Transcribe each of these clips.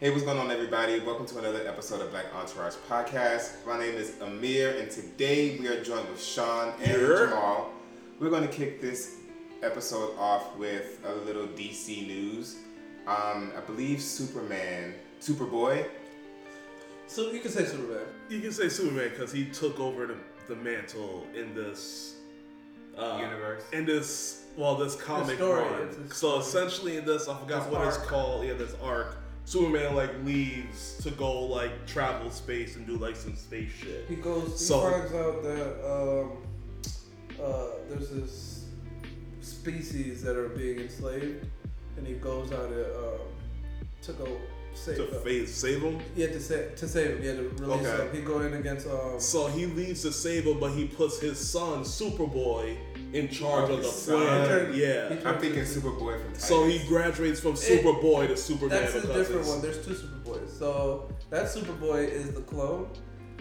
Hey, what's going on, everybody? Welcome to another episode of Black Entourage Podcast. My name is Amir, and today we are joined with Sean and Jamal. We're going to kick this episode off with a little DC news. I believe Superboy. So you can say Superman. You can say Superman because he took over the mantle in this universe. In this, this comic run. So essentially, in this, I forgot what it's called. Yeah, this arc. Superman leaves to go travel space and do some space shit. He goes. He finds out that there's this species that are being enslaved, and he goes out to go save them. Save them. Yeah, to save them. Yeah, to release them. He go in against. So he leaves to save them, but he puts his son Superboy in charge of the plan. Yeah. I'm thinking Superboy from Titans. So he graduates from Superboy to Superman. That's a different one. There's two Superboys. So that Superboy is the clone.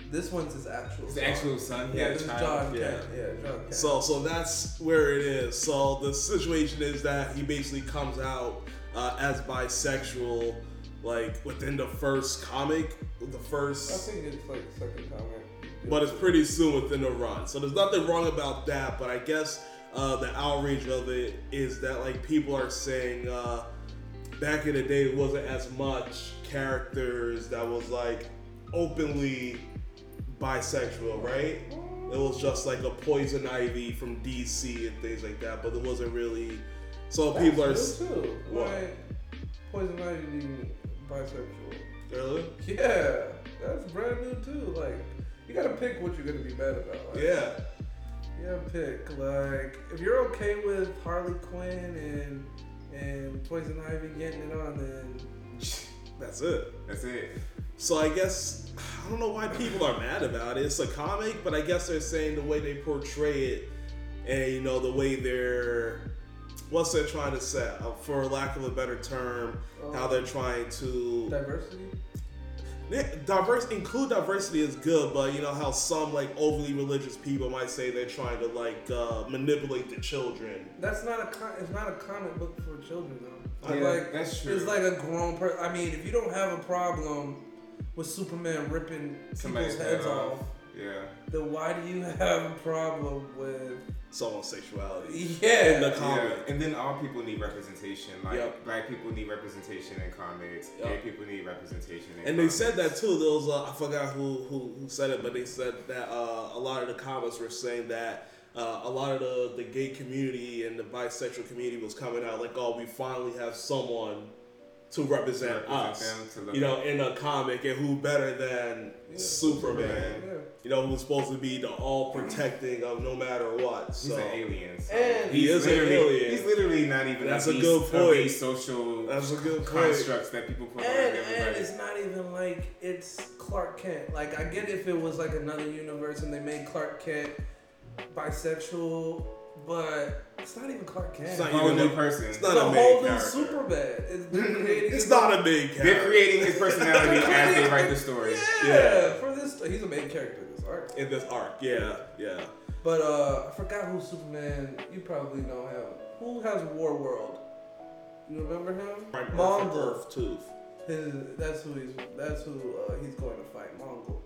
This one's his actual son. His actual son? Yeah, this is John Kent. Yeah, John Kent. So that's where it is. So the situation is that he basically comes out as bisexual within the first comic. I think it's second comic. But it's pretty soon within the run. So there's nothing wrong about that, but I guess the outrage of it is that people are saying back in the day it wasn't as much characters that was openly bisexual, right? It was just a Poison Ivy from DC and things like that, but it wasn't really. So that's people are too. Why Poison Ivy being bisexual? Really? Yeah, that's brand new too. You gotta pick what you're gonna be mad about. You gotta pick. If you're okay with Harley Quinn and Poison Ivy getting it on, then that's it. So I guess I don't know why people are mad about it. It's a comic, but I guess they're saying the way they portray it, and the way they're what's they're trying to say, for lack of a better term, how they're trying to diversity. Include diversity is good, but you know how some overly religious people might say they're trying to manipulate the children. That's not it's not a comic book for children though. Yeah, that's true. It's a grown person. I mean, if you don't have a problem with Superman ripping somebody's heads off, then why do you have a problem with someone's sexuality? Yeah, in the comic. Yeah. And then all people need representation. Black people need representation in comics. Gay people need representation in comics. They said that too. There was I forgot who said it, but they said that a lot of the comics were saying that a lot of the gay community and the bisexual community was coming out we finally have someone to represent us, them, to in a comic, and who better than Superman. Yeah. Who's supposed to be the all-protecting of no matter what. So. He's an alien. So. And he's an alien. He's literally not even That's a good constructs that people put on everybody. And it's not even it's Clark Kent. I get if it was another universe and they made Clark Kent bisexual, but it's not even Clark Kent. It's not even a new person. It's not a main character. It's a whole new Superman. It's not a main character. They're creating his personality as they write the story. Yeah. For this, he's a main character in this arc. Yeah. But I forgot who Superman. You probably know him. Who has War World? You remember him? Mongul. That's who he's going to fight. Mongul.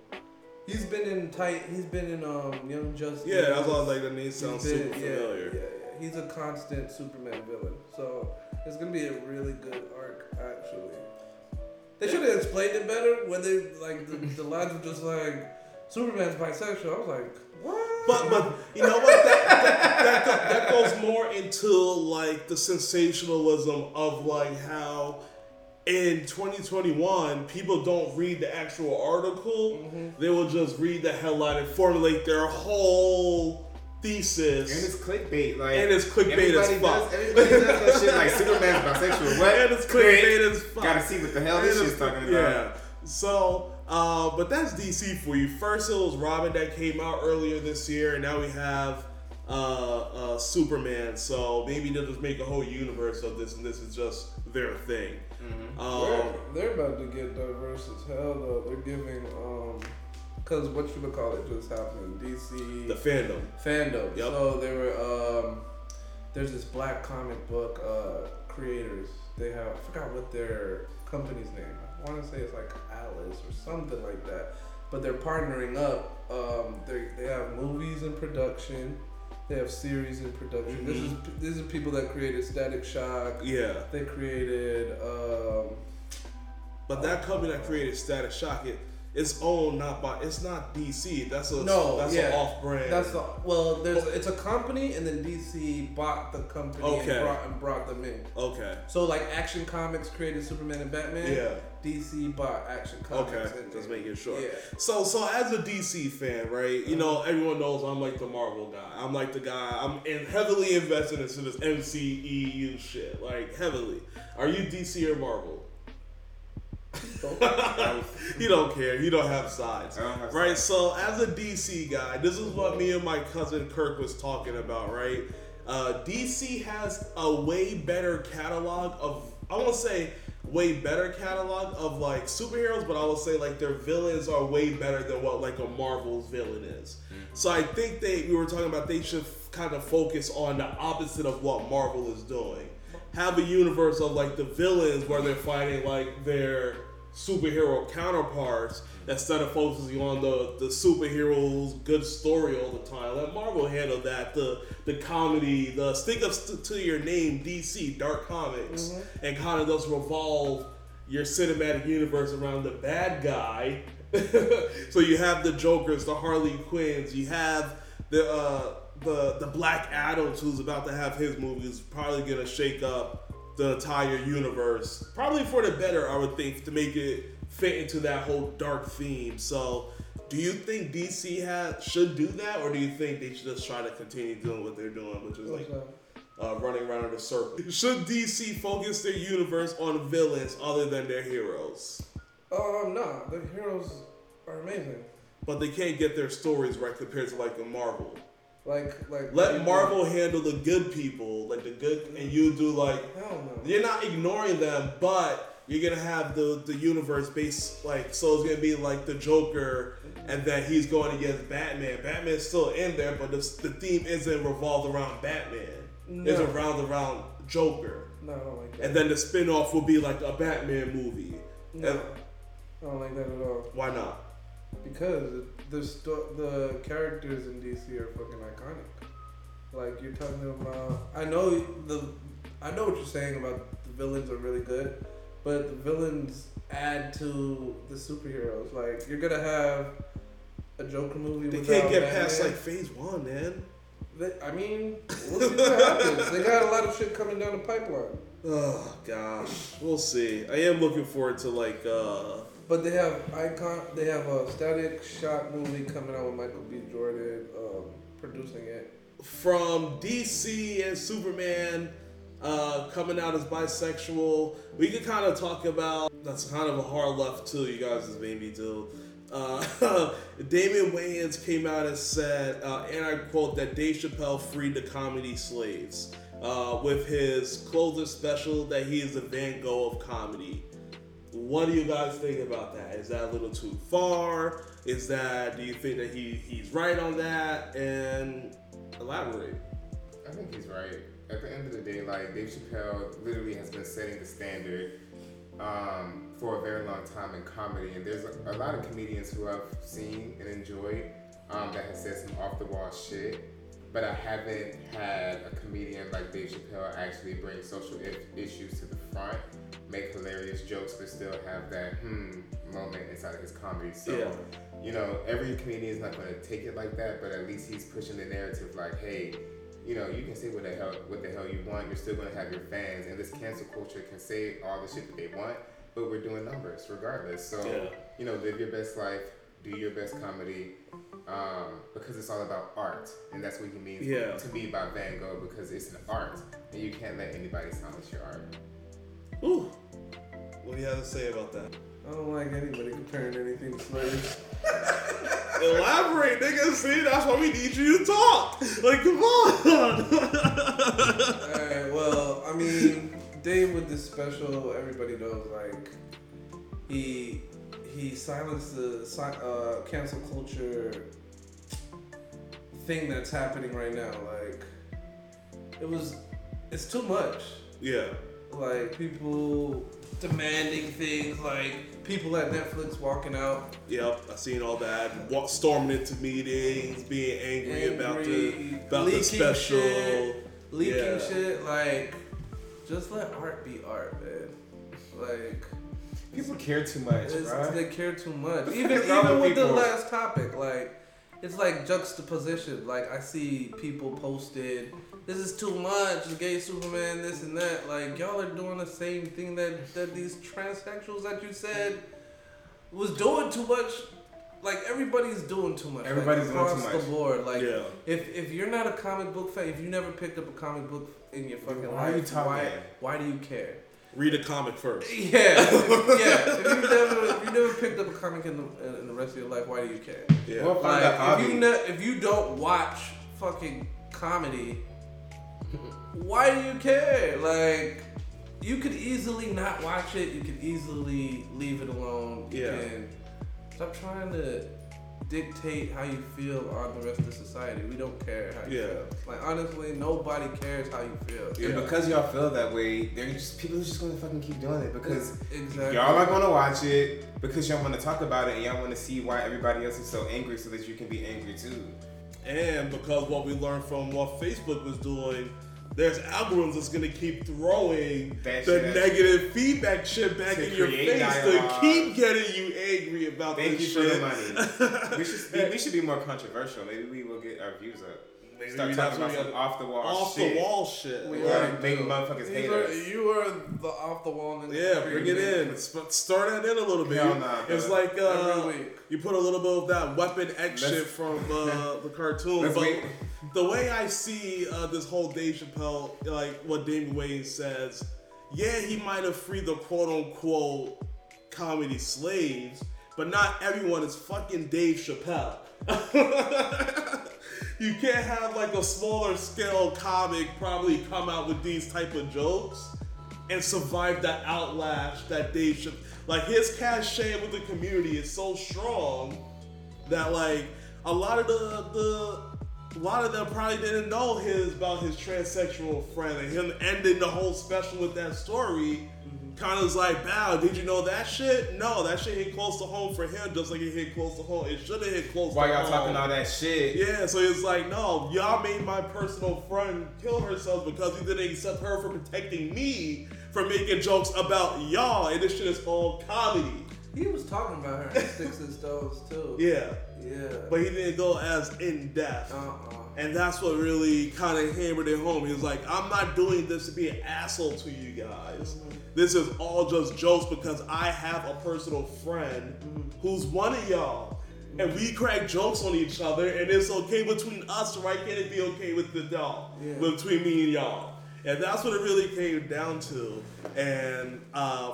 He's been in He's been in Young Justice. Yeah, that's why the name sounds super familiar. Yeah. He's a constant Superman villain, so it's gonna be a really good arc. Actually, they should have explained it better. When they the lines were just Superman's bisexual. I was like, what? But you know what? That goes more into the sensationalism of how. In 2021, people don't read the actual article. Mm-hmm. They will just read the headline and formulate their whole thesis. And it's clickbait. As fuck. Everybody does that shit. Superman's bisexual. What? And it's clickbait as fuck. Gotta see what the hell this shit's talking about. Yeah. So, but that's DC for you. First, it was Robin that came out earlier this year, and now we have Superman. So maybe they'll just make a whole universe of this, and this is just their thing. Mm-hmm. They're about to get diverse as hell though. They're giving because what you would call it just happened in DC. The fandom. Yep. So they were there's this black comic book creators. They have I forgot what their company's name. want to say it's like Alice or something like that. But they're partnering up. They have movies in production. They have series in production. Mm-hmm. These are people that created Static Shock. Yeah. They created. But that company that created Static Shock, it's owned it's not DC. That's an off-brand. It's a company, and then DC bought the company and brought them in. Okay. So like Action Comics created Superman and Batman. Yeah. DC bought Action Comics. Okay, just making sure. Yeah. So as a DC fan, right? You know, everyone knows I'm like the Marvel guy. I'm like the guy. I'm heavily invested into this MCEU shit, like heavily. Are you DC or Marvel? He don't care. He don't have sides, right? So as a DC guy, this is what me and my cousin Kirk was talking about, right? DC has a way better catalog of, I won't say way better catalog of like superheroes, but I will say like their villains are way better than what like a Marvel's villain is. Mm-hmm. So I think we were talking about they should kind of focus on the opposite of what Marvel is doing. Have a universe of like the villains where they're fighting like their superhero counterparts instead of focusing on the superheroes' good story all the time. Let Marvel handle that. The comedy, the stick up to your name, DC, dark comics, and kind of just revolve your cinematic universe around the bad guy. So you have the Jokers, the Harley Quinns, you have the Black Adams, who's about to have his movie, is probably gonna shake up the entire universe, probably for the better, I would think, to make it fit into that whole dark theme. So, do you think DC should do that, or do you think they should just try to continue doing what they're doing, which is like running around in a circle? Should DC focus their universe on villains other than their heroes? No, the heroes are amazing, but they can't get their stories right compared to like a Marvel. Like let Marvel handle the good people, like the good, and you do like, hell no. You're not ignoring them, but you're gonna have the universe based like, so it's gonna be like the Joker, and that he's going against Batman. Batman's still in there, but the theme isn't revolved around Batman. No. It's around Joker. No, I don't like that. And then the spinoff will be like a Batman movie. No, I don't like that at all. Why not? Because the characters in DC are fucking iconic. Like you're talking about, I know what you're saying about the villains are really good, but the villains add to the superheroes. Like you're gonna have a Joker movie. They can't get past like phase one, man. We'll see what happens. They got a lot of shit coming down the pipeline. Oh gosh, we'll see. I am looking forward to like. But they have a Static Shock movie coming out with Michael B. Jordan producing it. From DC and Superman coming out as bisexual, we could kind of talk about, that's kind of a hard left too, you guys just made me do. Damon Wayans came out and said, and I quote, that Dave Chappelle freed the comedy slaves with his closer special that he is the Van Gogh of comedy. What do you guys think about that? Is that a little too far? Do you think that he's right on that? And elaborate. I think he's right. At the end of the day, like Dave Chappelle literally has been setting the standard for a very long time in comedy. And there's a lot of comedians who I've seen and enjoyed that have said some off-the-wall shit. But I haven't had a comedian like Dave Chappelle actually bring social issues to the front, make hilarious jokes, but still have that moment inside of his comedy. So, You know, every comedian is not going to take it like that, but at least he's pushing the narrative like, hey, you know, you can say what the hell you want. You're still going to have your fans, and this cancel culture can say all the shit that they want, but we're doing numbers regardless. So, You know, live your best life, do your best comedy, because it's all about art, and that's what he means to me by Van Gogh, because it's an art, and you can't let anybody silence your art. Ooh. What do you have to say about that? I don't like anybody comparing anything to slaves. Elaborate, nigga. See, that's why we need you to talk. Like, come on. Alright, well, I mean, Dave with this special, everybody knows, like, he silenced the cancel culture thing that's happening right now. Like, it's too much. Yeah. like people demanding things, like people at Netflix walking out. Yep, I seen all that. Storming into meetings, being angry about the special. Leaking shit, like, just let art be art, man. Like, people care too much, right? They care too much. Even with the last topic, like, it's like juxtaposition. Like, I see people posted, this is too much, gay Superman, this and that. Like, y'all are doing the same thing that these transsexuals that you said was doing too much. Like, everybody's doing too much. Everybody's doing too much. Across the board. Like, yeah. If you're not a comic book fan, if you never picked up a comic book in your fucking life, why do you care? Read a comic first. Yeah. If you never picked up a comic in the rest of your life, why do you care? Yeah. Well, like, if you don't watch fucking comedy, why do you care? Like, you could easily not watch it. You could easily leave it alone. Yeah. You can stop trying to dictate how you feel on the rest of society. We don't care how you feel. Like, honestly, nobody cares how you feel. Yeah. And because y'all feel that way, people are just gonna fucking keep doing it because y'all are gonna watch it because y'all wanna talk about it and y'all wanna see why everybody else is so angry so that you can be angry too. And because what we learned from what Facebook was doing, there's algorithms that's gonna keep throwing the negative feedback shit back in your face to keep getting you angry about this shit. Thank you for the money. we should be more controversial. Maybe we will get our views up. Start talking about some off the wall shit. Make motherfuckers hate us. You are the off the wall nigga. Yeah, bring it in. Start that in a little bit. Nah, it's like you put a little bit of that Weapon X shit from the cartoon. But the way I see this whole Dave Chappelle, like what Damon Wayans says, yeah, he might have freed the quote unquote comedy slaves, but not everyone is fucking Dave Chappelle. You can't have like a smaller scale comic probably come out with these type of jokes and survive that outlash that Dave Chappelle. Like, his cachet with the community is so strong that like a lot of them probably didn't know about his transsexual friend, and him ending the whole special with that story kind of was like, wow, did you know that shit? No, that shit hit close to home for him, just like it hit close to home. It should have hit close to home. Why y'all talking all that shit? Yeah, so it's like, no, y'all made my personal friend kill herself because you didn't accept her for protecting me from making jokes about y'all, and this shit is all comedy. He was talking about her in Six and Stones, too. Yeah. Yeah. But he didn't go as in-depth. And that's what really kind of hammered it home. He was like, I'm not doing this to be an asshole to you guys. Mm-hmm. This is all just jokes because I have a personal friend who's one of y'all. And we crack jokes on each other, and it's okay between us, right? Can it be okay with the y'all? Yeah. Between me and y'all. And that's what it really came down to. And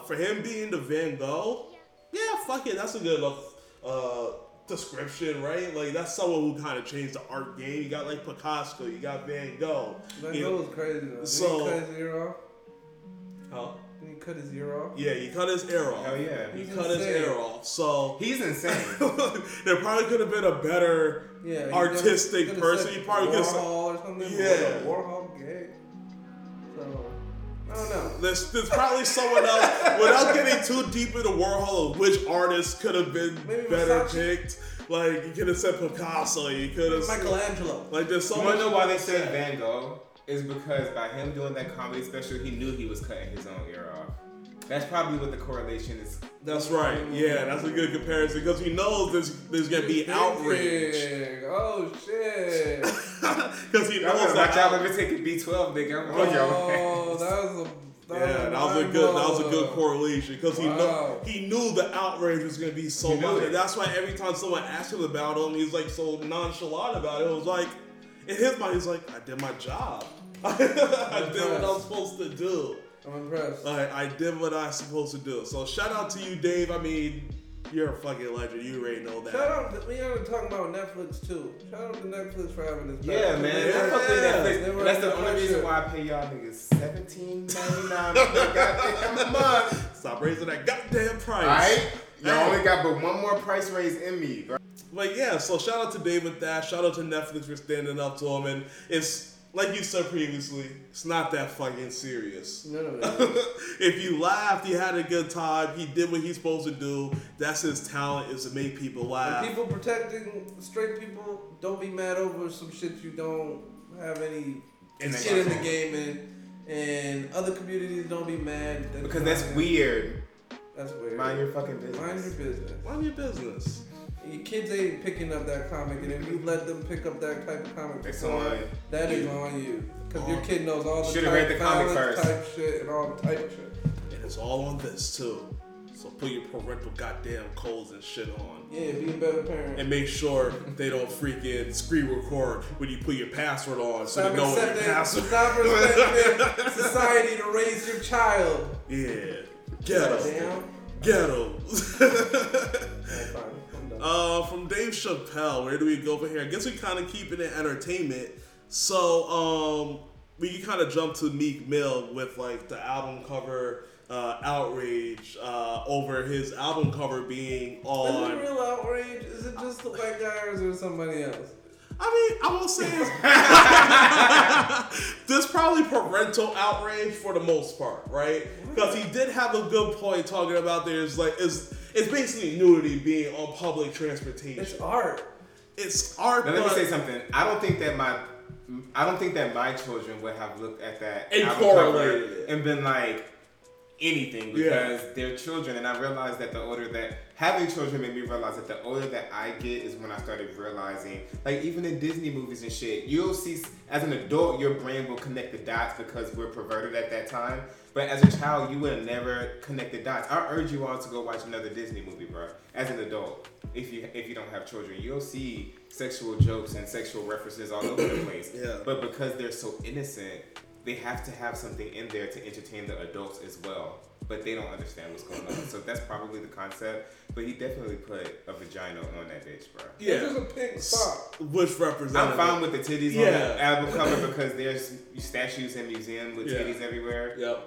for him being the Van Gogh, yeah, fuck it. That's a good enough description, right? Like, that's someone who kind of changed the art game. You got, like, Picasso. You got Van Gogh. Van Gogh was crazy, though. Did he cut his ear off? Huh? Did he cut his ear off? Yeah, he cut his ear off. Hell yeah. He cut his ear off. So... He's insane. There probably could have been a better artistic person. He probably could have... Warhol or something. Yeah. Warhol gay. So... I don't know. There's probably someone else, without getting too deep into Warhol, of which artist could have been better picked. Like, you could have said Picasso, you could have said Michelangelo. Like, there's so much. You know why they said Van Gogh? Is because by him doing that comedy special, he knew he was cutting his own ear off. That's probably what the correlation is. That's right. Yeah, that's a good comparison because he knows there's gonna be outrage. Oh shit! Because he knows that. Let me take a B12, nigga. Oh, that was a good correlation because he knew the outrage was gonna be so much. And that's why every time someone asked him about him, he's like so nonchalant about it. It was like in his mind, he's like, I did my job. I did what I was supposed to do. I'm impressed. I did what I was supposed to do. So shout out to you, Dave. I mean, you're a fucking legend. You already know that. Shout out. We are talking about Netflix too. Shout out to Netflix for having this. Yeah, back. Man. Netflix. That's the only reason why I pay y'all niggas $17.99 goddamn month. Stop raising that goddamn price. Alright? Y'all only got but one more price raise in me, bro. But yeah, so shout out to Dave with that. Shout out to Netflix for standing up to him, and it's. like you said previously, it's not that fucking serious. No. If you laughed, you had a good time, he did what he's supposed to do, that's his talent, is to make people laugh. And people protecting straight people, don't be mad over some shit you don't have any shit in the game in. And other communities don't be mad. Because that's weird. That's weird. Mind your fucking business. Mind your business. Your kids ain't picking up that comic, and if you let them pick up that type of comic, that is on you. Because your kid knows all the type shit and all the type shit. And it's all on this, too. So put your parental goddamn codes and shit on. Yeah, be a better parent. And make sure they don't freaking screen record when you put your password on. Stop so they know your password. Stop respecting society to raise your child. Yeah. Ghetto. From Dave Chappelle, where do we go from here? I guess we kind of keep it in entertainment. So we can kind of jump to Meek Mill with like the album cover outrage over his album cover being on. Is it real outrage? Is it just the white guy or is it somebody else? I mean, I won't say it's... There's probably parental outrage for the most part, right? Because he did have a good point talking about it's basically nudity being on public transportation. It's art. Now, let me say something. I don't think that my children would have looked at that and correlated it and been like anything because they're children. And I realized that having children made me realize that the older that I get is when I started realizing, like even in Disney movies and shit, you'll see as an adult your brain will connect the dots because we're perverted at that time. But as a child, you would have never connect the dots. I urge you all to go watch another Disney movie, bro. As an adult, if you don't have children, you'll see sexual jokes and sexual references all over the place. Yeah. But because they're so innocent, they have to have something in there to entertain the adults as well. But they don't understand what's going on. So that's probably the concept. But he definitely put a vagina on that bitch, bro. Yeah. Which is a pink sock. Which represents... I'm fine with the titties on the album cover because there's statues in museums with titties everywhere. Yep.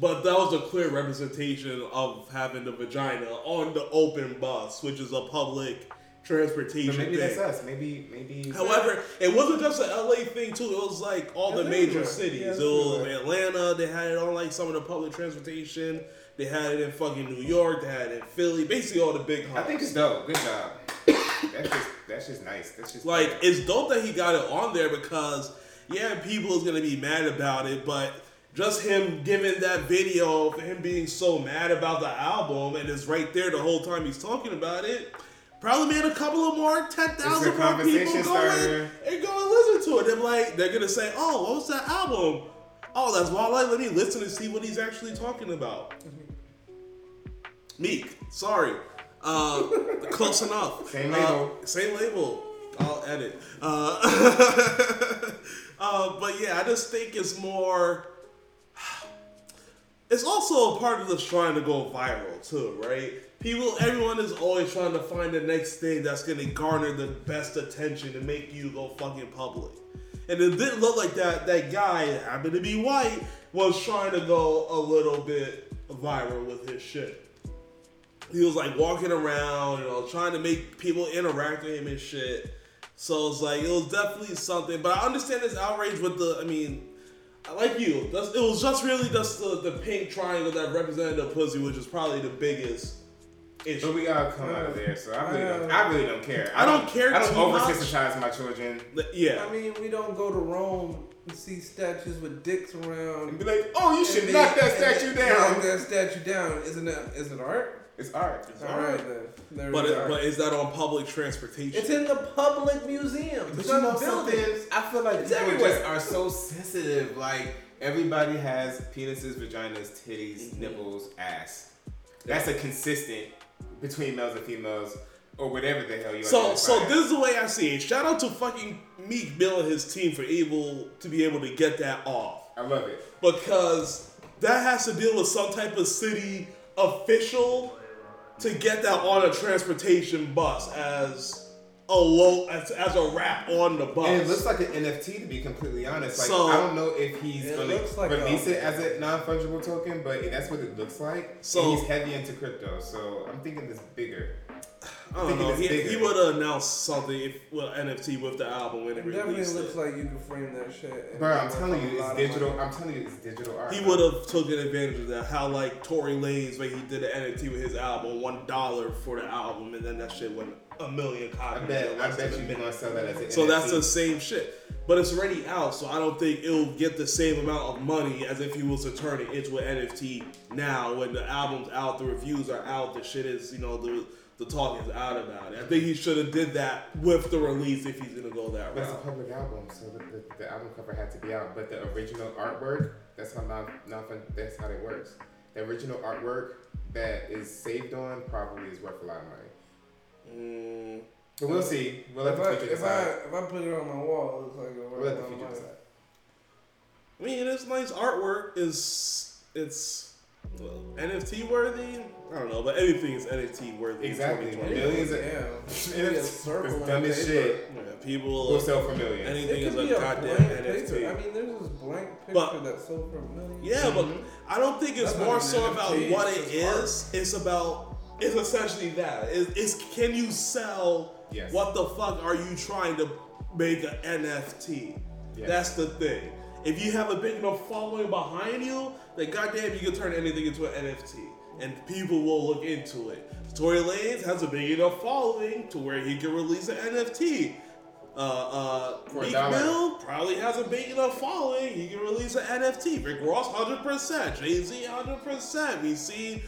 But that was a clear representation of having the vagina on the open bus, which is a public transportation thing. Maybe that's us. Maybe. However, it wasn't just an LA thing too. It was like all the major cities. Yeah, it was Atlanta. They had it on like some of the public transportation. They had it in fucking New York. They had it in Philly. Basically, all the big hubs. I think it's dope. Good job. That's just nice. That's just like it's dope that he got it on there because people is gonna be mad about it, but. Just him giving that video for him being so mad about the album and it's right there the whole time he's talking about it. Probably made a couple of more 10,000 more people going and go and listen to it. They're gonna say, "Oh, what was that album? Oh, that's Wildlife. Let me listen and see what he's actually talking about." Meek, sorry, close enough. Same label. I'll edit. But yeah, I just think it's more. It's also a part of this trying to go viral too, right? Everyone is always trying to find the next thing that's going to garner the best attention and make you go fucking public. And it didn't look like that guy, happened to be white, was trying to go a little bit viral with his shit. He was like walking around, trying to make people interact with him and shit. So it's like, it was definitely something, but I understand this outrage with it was just really just the pink triangle that represented the pussy, which is probably the biggest issue. But we gotta come out of there, so I really don't care. I don't care. I don't oversensitize my children. Yeah, I mean, we don't go to Rome and see statues with dicks around and be like, "Oh, you should knock that statue down." Knock that statue down. Isn't it art? It's art. All right. But is that on public transportation? It's in the public museum. But buildings. I feel like people just are so sensitive. Like everybody has penises, vaginas, titties, nipples, ass. That's a consistent between males and females, or whatever the hell you. So this is the way I see it. Shout out to fucking Meek Mill and his team for able to get that off. I love it because that has to deal with some type of city official. To get that on a transportation bus as a wrap on the bus. And it looks like an NFT, to be completely honest. Like I don't know if he's gonna release it as a non-fungible token, but that's what it looks like. So and he's heavy into crypto, so I'm thinking this bigger. I don't know. He would have announced something with NFT with the album when it released. Definitely looks like you can frame that shit. Bro, I'm telling you, it's digital. I'm telling you, it's digital art. He would have taken advantage of that. How like Tory Lanez, when he did the NFT with his album, $1 for the album, and then that shit went a million copies. I bet you're gonna sell that as an NFT. So that's the same shit, but it's already out. So I don't think it'll get the same amount of money as if he was to turn it into an NFT now. When the album's out, the reviews are out, the shit is, you know, the talk is out about it. I think he should have did that with the release if he's gonna go that route. That's a public album, so the album cover had to be out. But the original artwork, that's how it works. The original artwork that is saved on probably is worth a lot of money. But we'll see. We'll have to figure this out. If I put it on my wall, it looks like it worth a lot of money. I mean, it's nice artwork. It's well, NFT worthy? I don't know, but anything is NFT worthy. Exactly. Millions of it's dumb as shit. Yeah, people will sell for millions. Anything is a goddamn NFT. Paper. I mean, there's this blank picture that sold for millions. Yeah, but I don't think it's more so about what it is. It's essentially that. It's can you sell? Yes. What the fuck are you trying to make an NFT? Yes. That's the thing. If you have a big enough following behind you, then goddamn, you can turn anything into an NFT, and people will look into it. Tory Lanez has a big enough following to where he can release an NFT. Meek Mill probably has a big enough following, he can release an NFT. Rick Ross, 100%. Jay-Z, 100%. We see,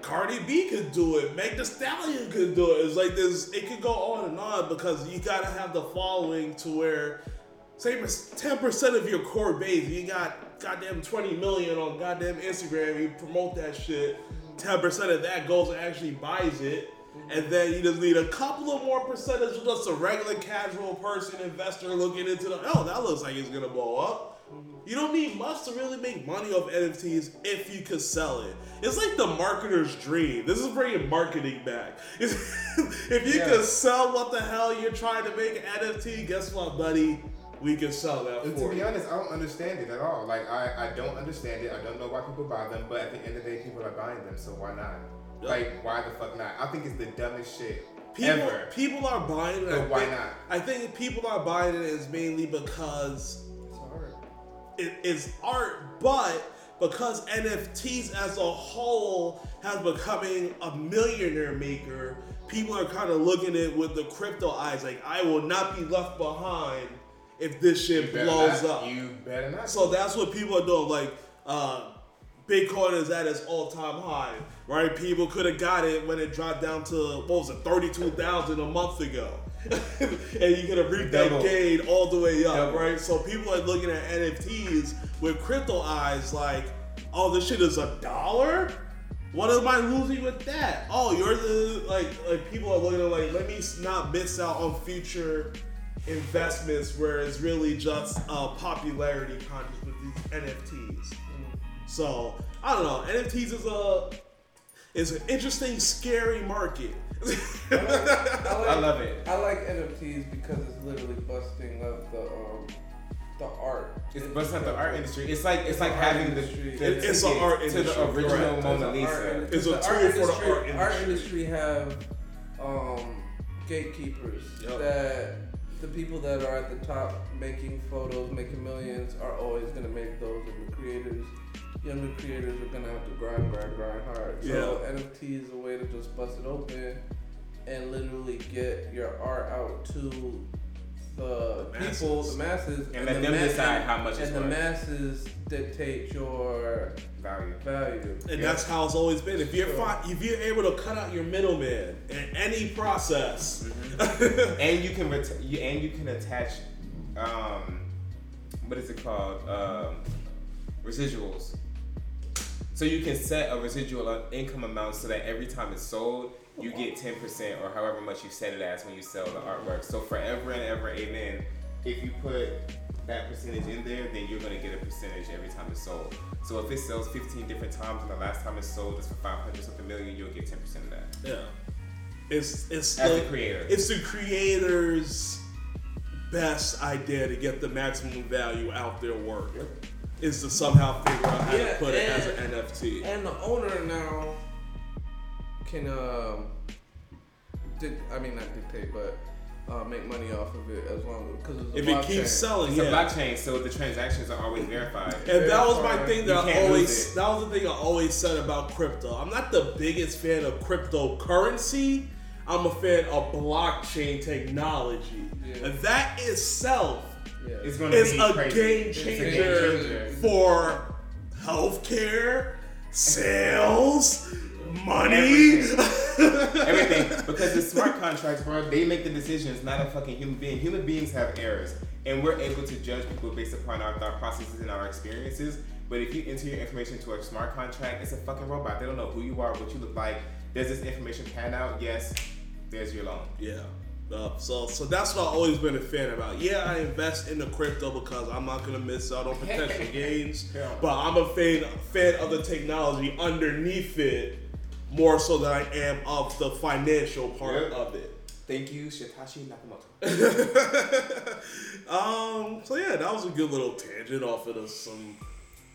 Cardi B could do it. Meg Thee Stallion could do it. It's like this. It could go on and on because you gotta have the following to where. Say 10% of your core base. You got goddamn 20 million on goddamn Instagram. You promote that shit. 10% of that goes and actually buys it. And then you just need a couple of more percentage of just a regular casual person, investor looking into that looks like it's going to blow up. You don't need much to really make money off NFTs if you could sell it. It's like the marketer's dream. This is bringing marketing back. If you could sell what the hell you're trying to make an NFT, guess what, buddy? We can sell that for you. To be honest, I don't understand it at all. Like, I don't understand it. I don't know why people buy them, but at the end of the day, people are buying them, so why not? Yep. Like, why the fuck not? I think it's the dumbest shit ever. People are buying it. So why not? I think people are buying it is mainly because it's art. It's art, but because NFTs as a whole has becoming a millionaire maker, people are kind of looking at it with the crypto eyes. Like, I will not be left behind if this shit blows up. You better not. So that's what people are doing. Like, Bitcoin is at its all-time high, right? People could have got it when it dropped down to, what was it, 32,000 a month ago. And you could have reaped that gain all the way up, right? So people are looking at NFTs with crypto eyes like, oh, this shit is $1? What am I losing with that? Oh, yours is, like people are looking at let me not miss out on future investments where it's really just popularity contest with these NFTs. So I don't know. NFTs is an interesting, scary market. I love it. I like NFTs because it's literally busting up the art. It's busting up the art industry. It's like having it's an art industry to the original Mona Lisa. It's a tool for the art industry. Art industry have gatekeepers that. The people that are at the top making photos, making millions, are always going to make those. And the creators, younger creators, are going to have to grind hard. So NFT is a way to just bust it open and literally get your art out to the people, the masses. And let them decide how much it's worth. And the masses dictate your value. And that's how it's always been. If you're able to cut out your middleman in any process, and you can attach, what is it called, residuals. So you can set a residual income amount so that every time it's sold, you get 10% or however much you set it as when you sell the artwork. So forever and ever, amen. If you put that percentage in there, then you're gonna get a percentage every time it's sold. So if it sells 15 different times and the last time it's sold is for 500 something million, you'll get 10% of that. Yeah, it's as the creator. It's the creator's best idea to get the maximum value out their work. Yep. Is to somehow figure out how to put it as an NFT. And the owner now can not dictate, but make money off of it as long as because it keeps selling, it's a blockchain, so the transactions are always verified. And that was my thing that was the thing I always said about crypto. I'm not the biggest fan of cryptocurrency. I'm a fan of blockchain technology. Yeah. And that itself is a game changer for healthcare, sales, money, everything. Because the smart contracts, bro, they make the decisions, not a fucking human being. Human beings have errors, and we're able to judge people based upon our thought processes and our experiences. But if you enter your information to a smart contract, it's a fucking robot. They don't know who you are, what you look like. Does this information pan out? Yes. There's your loan. Yeah. So that's what I've always been a fan about. Yeah, I invest in the crypto because I'm not gonna miss out on potential gains. Yeah. But I'm a fan of the technology underneath it more so than I am of the financial part of it. Thank you, Shitashi Nakamoto. So yeah, that was a good little tangent off of some.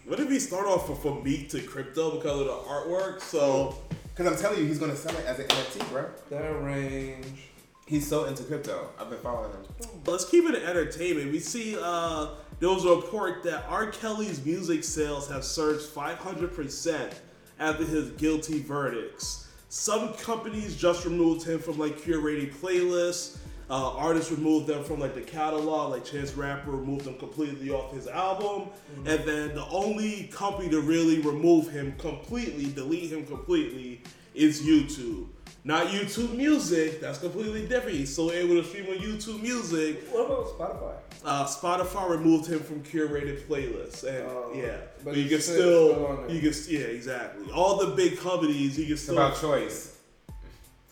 What did we start off from Meek to crypto because of the artwork? So. Because I'm telling you, he's going to sell it as an NFT, bro. That range. He's so into crypto. I've been following him. Let's keep it entertainment. We see there was a report that R. Kelly's music sales have surged 500% after his guilty verdicts. Some companies just removed him from like curating playlists. Artists removed them from like the catalog, like Chance the Rapper removed them completely off his album, and then the only company to really remove him completely, delete him completely, is YouTube. Not YouTube Music, that's completely different. He's still able to stream on YouTube Music. What about Spotify? Spotify removed him from curated playlists, and but you can still, exactly. All the big companies, you can still. It's about choice.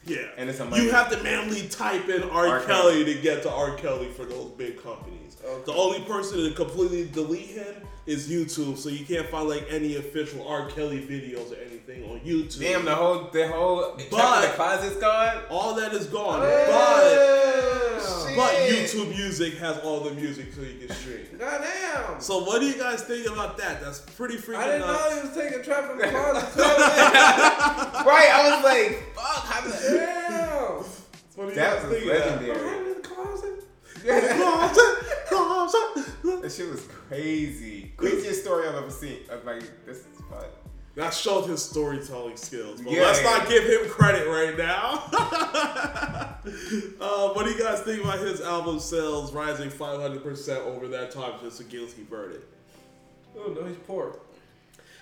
Yeah, and it's you have to manually type in R. Kelly to get to R. Kelly for those big companies. Okay. The only person to completely delete him is YouTube, so you can't find like any official R. Kelly videos or anything on YouTube. Damn, the whole closet's gone. All that is gone, but YouTube Music has all the music so you can stream. Goddamn. So what do you guys think about that? That's pretty freaking. I didn't know he was taking trap from the closet. Right, I was like. Damn! That was legendary. Behind the closet? That shit was crazy. Craziest story I've ever seen. I'm like, this is fun. That showed his storytelling skills, but let's not give him credit right now. What do you guys think about his album sales rising 500% over that time? Just a guilty verdict. Oh no, he's poor.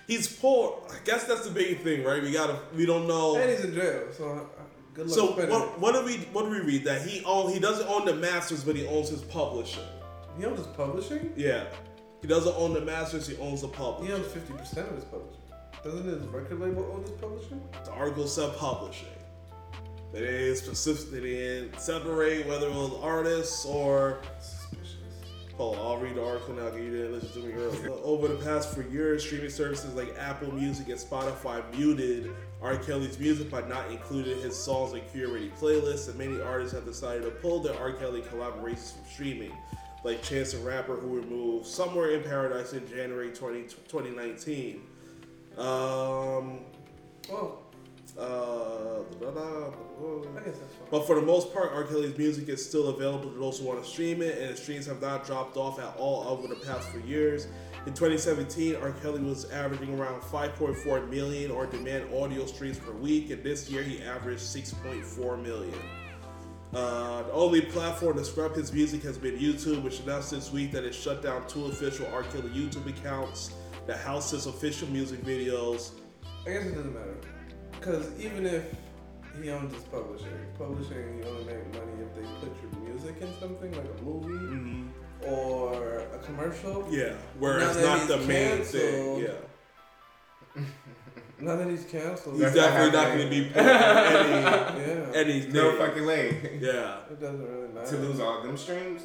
He's poor. I guess that's the big thing, right? We don't know. And he's in jail, so good luck. So what do we read? That he doesn't own the masters, but he owns his publishing. He owns his publishing? Yeah. He doesn't own the masters, he owns the publishing. He owns 50% of his publishing. Doesn't his record label own his publishing? The article said publishing. They didn't separate whether it was artists or... Oh, I'll read the article now because you didn't listen to me earlier. Over the past few years, streaming services like Apple Music and Spotify muted R. Kelly's music by not including his songs in curated playlists, and many artists have decided to pull their R. Kelly collaborations from streaming, like Chance the Rapper, who removed Somewhere in Paradise in January 2019. I guess that's fine. But for the most part, R. Kelly's music is still available to those who want to stream it, and the streams have not dropped off at all over the past few years. In 2017, R. Kelly was averaging around 5.4 million on-demand audio streams per week, and this year he averaged 6.4 million. The only platform to scrub his music has been YouTube, which announced this week that it shut down 2 official R. Kelly YouTube accounts that house his official music videos. I guess it doesn't matter. Because even if he owns his publishing, you only make money if they put your music in something, like a movie or a commercial. Yeah, where it's not the main thing. Yeah. Now that he's canceled. He's definitely not going to be put on any no fucking lane. Yeah. It doesn't really matter. To lose all them streams?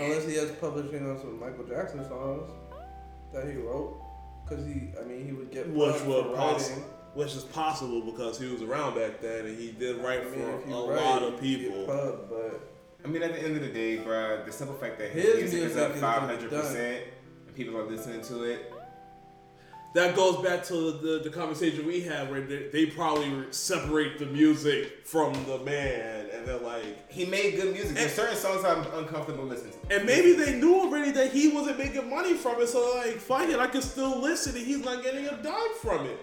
Unless he has publishing on some Michael Jackson songs that he wrote. Because he would get much more writing. Which is possible because he was around back then and he did write for a lot of people. At the end of the day, bro, the simple fact that his music is up 500% and people are listening to it. that goes back to the conversation we had where they probably separate the music from the man, and they're like... He made good music. There's certain songs I'm uncomfortable listening to. And maybe they knew already that he wasn't making money from it, so like, fuck it, I can still listen and he's not getting a dime from it.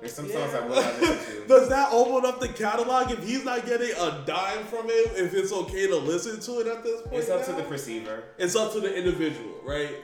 There's some songs I will not listen to. Does that open up the catalog if he's not getting a dime from it, if it's okay to listen to it at this point? It's up to the perceiver. It's up to the individual, right?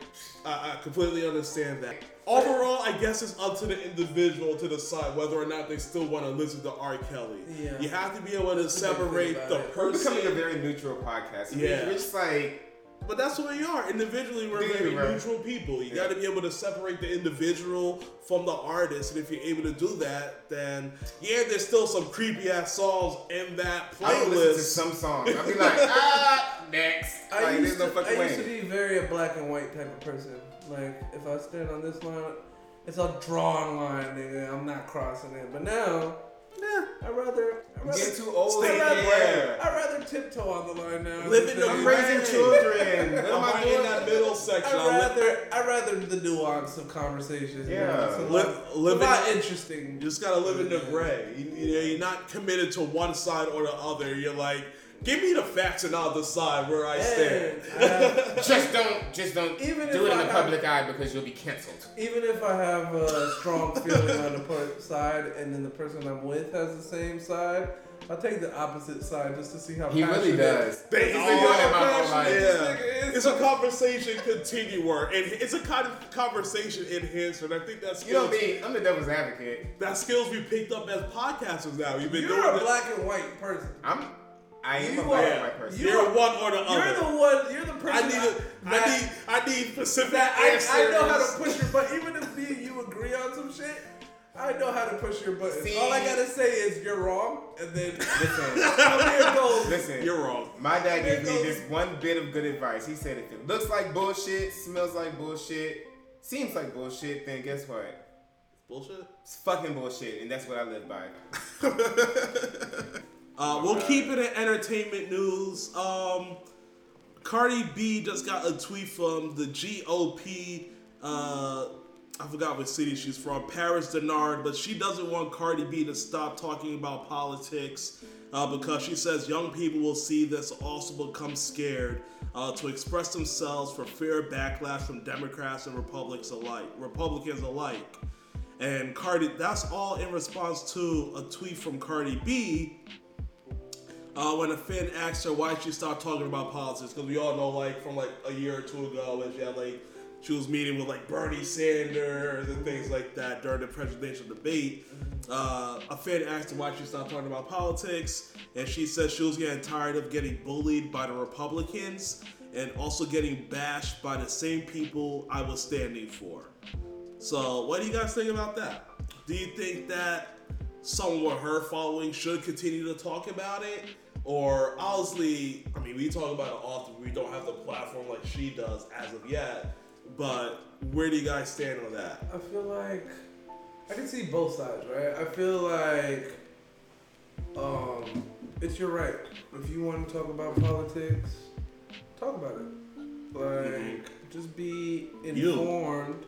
I completely understand that. Overall, I guess it's up to the individual to decide whether or not they still want to listen to R. Kelly. Yeah. You have to be able to separate the person. We're becoming a very neutral podcast. Yeah. We're just like... But that's what we are. Individually, we're very neutral people. You got to be able to separate the individual from the artist. And if you're able to do that, then, yeah, there's still some creepy-ass songs in that playlist. I listen to some songs. I'll be like, next. I used to be very a black and white type of person. Like, if I stand on this line, it's a drawn line, nigga. I'm not crossing it. But now... Nah, I'd rather get too old. I'd rather tiptoe on the line now. Living the raising children. I'm in that middle section. I'd rather the nuance of conversations. Yeah, you know? Not interesting. You just gotta live in the gray. You're not committed to one side or the other. You're like, give me the facts and I'll decide where I stand. Just don't even do it in the public eye because you'll be canceled. Even if I have a strong feeling on the side and then the person I'm with has the same side, I'll take the opposite side just to see how he really does. It's a conversation continuer, and it's a kind of conversation enhancer. And I think that's I'm the devil's advocate. That skills we picked up as podcasters now. You're a black and white person. I am a black and white person. You're one or the other. You're the person. I need specific answers. I know how to push your button. Even if me and you agree on some shit, I know how to push your button. All I gotta say is you're wrong, and then listen. You're wrong. My dad gave me this one bit of good advice. He said, if it looks like bullshit, smells like bullshit, seems like bullshit, then guess what? Bullshit. It's fucking bullshit, and that's what I live by. We'll keep it in entertainment news. Cardi B just got a tweet from the GOP. I forgot what city she's from, Paris Denard, but she doesn't want Cardi B to stop talking about politics because she says young people will see this also become scared to express themselves for fear of backlash from Democrats and Republicans alike. And that's all in response to a tweet from Cardi B. When a fan asked her why she stopped talking about politics, because we all know, like, from like a year or two ago, when she was meeting with like Bernie Sanders and things like that during the presidential debate, a fan asked her why she stopped talking about politics, and she said she was getting tired of getting bullied by the Republicans and also getting bashed by the same people I was standing for. So, what do you guys think about that? Do you think that someone with her following should continue to talk about it? Or honestly, I mean, we talk about it often. We don't have the platform like she does as of yet. But where do you guys stand on that? I feel like I can see both sides, right? I feel like it's your right. If you want to talk about politics, talk about it. Like, just be informed.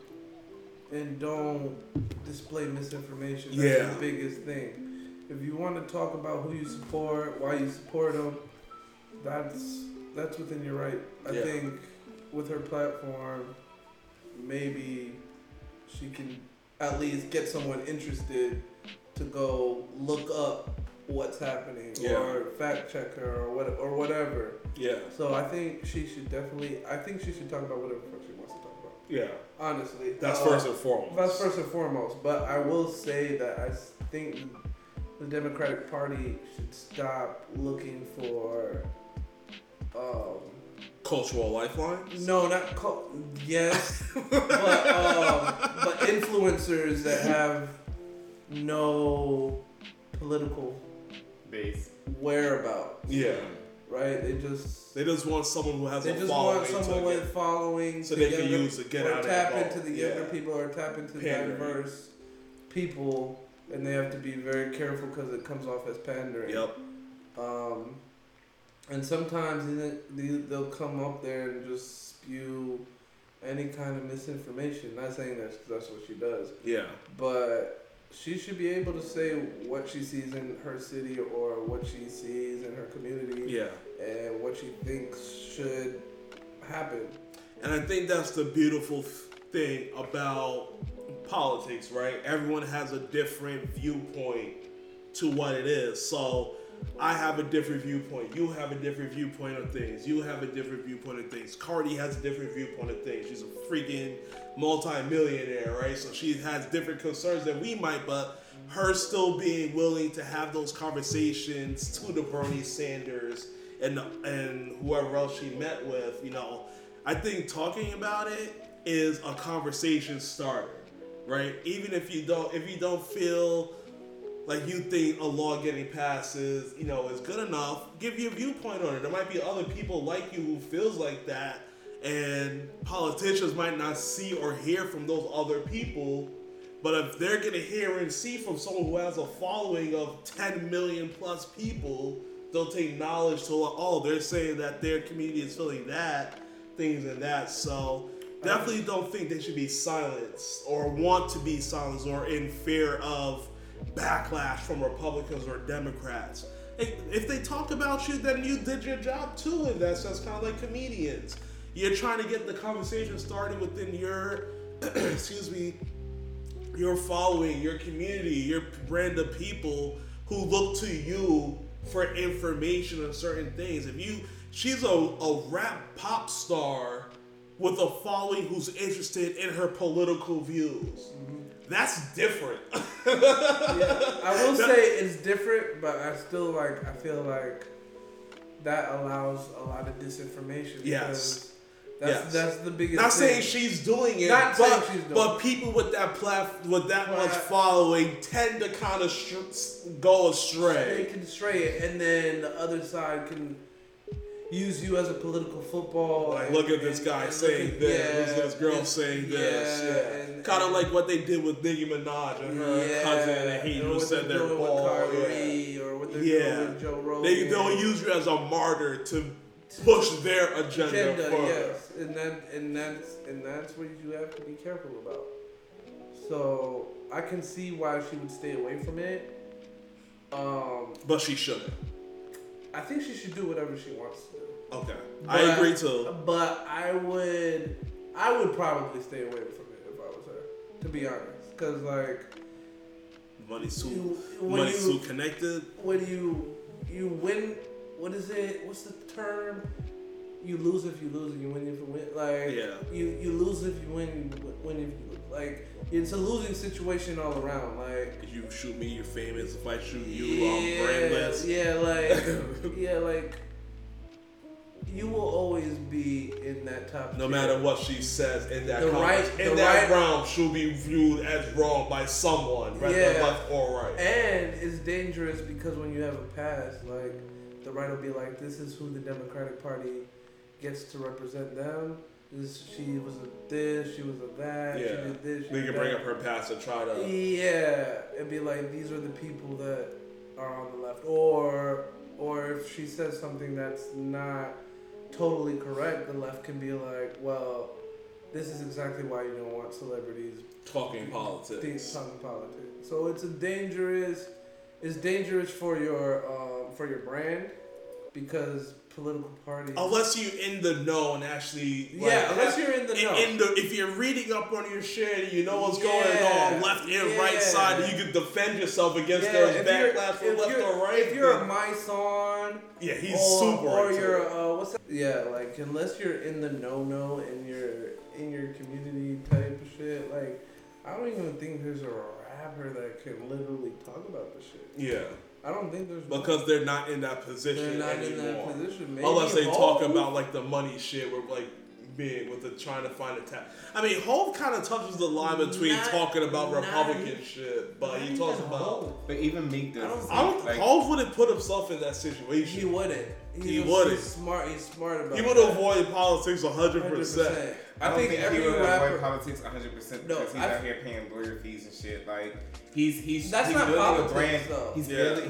And don't display misinformation. That's the biggest thing. If you want to talk about who you support, why you support them, that's within your right. I think with her platform, maybe she can at least get someone interested to go look up what's happening or fact check her or whatever. Yeah. So I think she should talk about whatever she wants to talk about. Yeah. Honestly. That's first and foremost. But I will say that I think the Democratic Party should stop looking for... cultural lifelines? No, not... Yes. but influencers that have no political... base. Whereabouts. Yeah. Right? They just want someone who has a following. They just want someone with following. So they can use to get out of that. Or tap into the younger people or tap into diverse people. And they have to be very careful because it comes off as pandering. Yep. And sometimes they'll come up there and just spew any kind of misinformation. Not saying that's what she does. Yeah. But she should be able to say what she sees in her city or what she sees in her community. Yeah. And what she thinks should happen. And I think that's the beautiful thing about politics, right? Everyone has a different viewpoint to what it is. So I have a different viewpoint. You have a different viewpoint of things. You have a different viewpoint of things. Cardi has a different viewpoint of things. She's a freaking multi-millionaire, right? So she has different concerns than we might, but her still being willing to have those conversations to the Bernie Sanders and whoever else she met with, you know, I think talking about it is a conversation starter, right? Even if you don't feel like you think a law getting passed is, you know, is good enough, give your viewpoint on it. There might be other people like you who feels like that, and politicians might not see or hear from those other people, but if they're gonna hear and see from someone who has a following of 10 million plus people, they'll take knowledge to, oh, they're saying that their community is feeling that, things and that. So definitely don't think they should be silenced or want to be silenced or in fear of backlash from Republicans or Democrats. If they talk about you, then you did your job too in that sense, kind of like comedians. You're trying to get the conversation started within your, your following, your community, your brand of people who look to you for information on certain things. If you, she's a rap pop star with a following who's interested in her political views. Mm-hmm. That's different. Yeah, I will say it's different, but I feel like that allows a lot of disinformation. Yes. That's the biggest thing. Not saying she's doing it, but people with that much following tend to kind of go astray. They can stray it, and then the other side can use you as a political football. Like, look at this guy saying this. Yeah, this girl saying this. Yeah. Kind of like what they did with Nicki Minaj and her cousin, and he just said they're ball. Or what they're doing with Joe Rogan. They'll use you as a martyr to push their agenda forward. Yes, and that's what you have to be careful about. So I can see why she would stay away from it. But she shouldn't. I think she should do whatever she wants to do. Okay. I agree too. But I would probably stay away from it if I was her, to be honest. Because, like, money's too connected. When you win, what is it? What's the term? You lose if you lose and you win if you win. Like, you lose if you win, you win if you lose. Like, it's a losing situation all around. Like, if you shoot me, you're famous. If I shoot you, I'm brainless. Yeah, like, you will always be in that top. No matter what she says in that realm, she'll be viewed as wrong by someone, whether left or right. And it's dangerous because when you have a past, like, the right will be like, this is who the Democratic Party gets to represent them. She was a this, she was a that, she did this. She we can bring up her past and try to. Yeah, and be like, these are the people that are on the left. Or if she says something that's not totally correct, the left can be like, well, this is exactly why you don't want celebrities talking politics. So it's dangerous for your brand, because political parties. Unless you're in the know and actually. Unless you're in the know. If you're reading up on your shit and you know what's going on, left and right side, you can defend yourself against those backlash from left or right. If you're a Myson. Yeah, he's super. Or you're what's that? Yeah, like unless you're in the know and you're in your community type of shit, like I don't even think there's a rapper that can literally talk about this shit. Yeah. I don't think there's... Because they're not in that position anymore. Maybe unless they talk about, like, the money shit with, like, being... with the trying to find a tax... I mean, Hope kind of touches the line between talking about Republican shit, but he talks about... But even Meek does. Hope wouldn't put himself in that situation. He wouldn't. He wouldn't. He's smart about it. He would avoid politics 100%. I think every rapper avoid politics 100% because he's out here paying lawyer fees and shit. Like he's building politics, a brand. Though.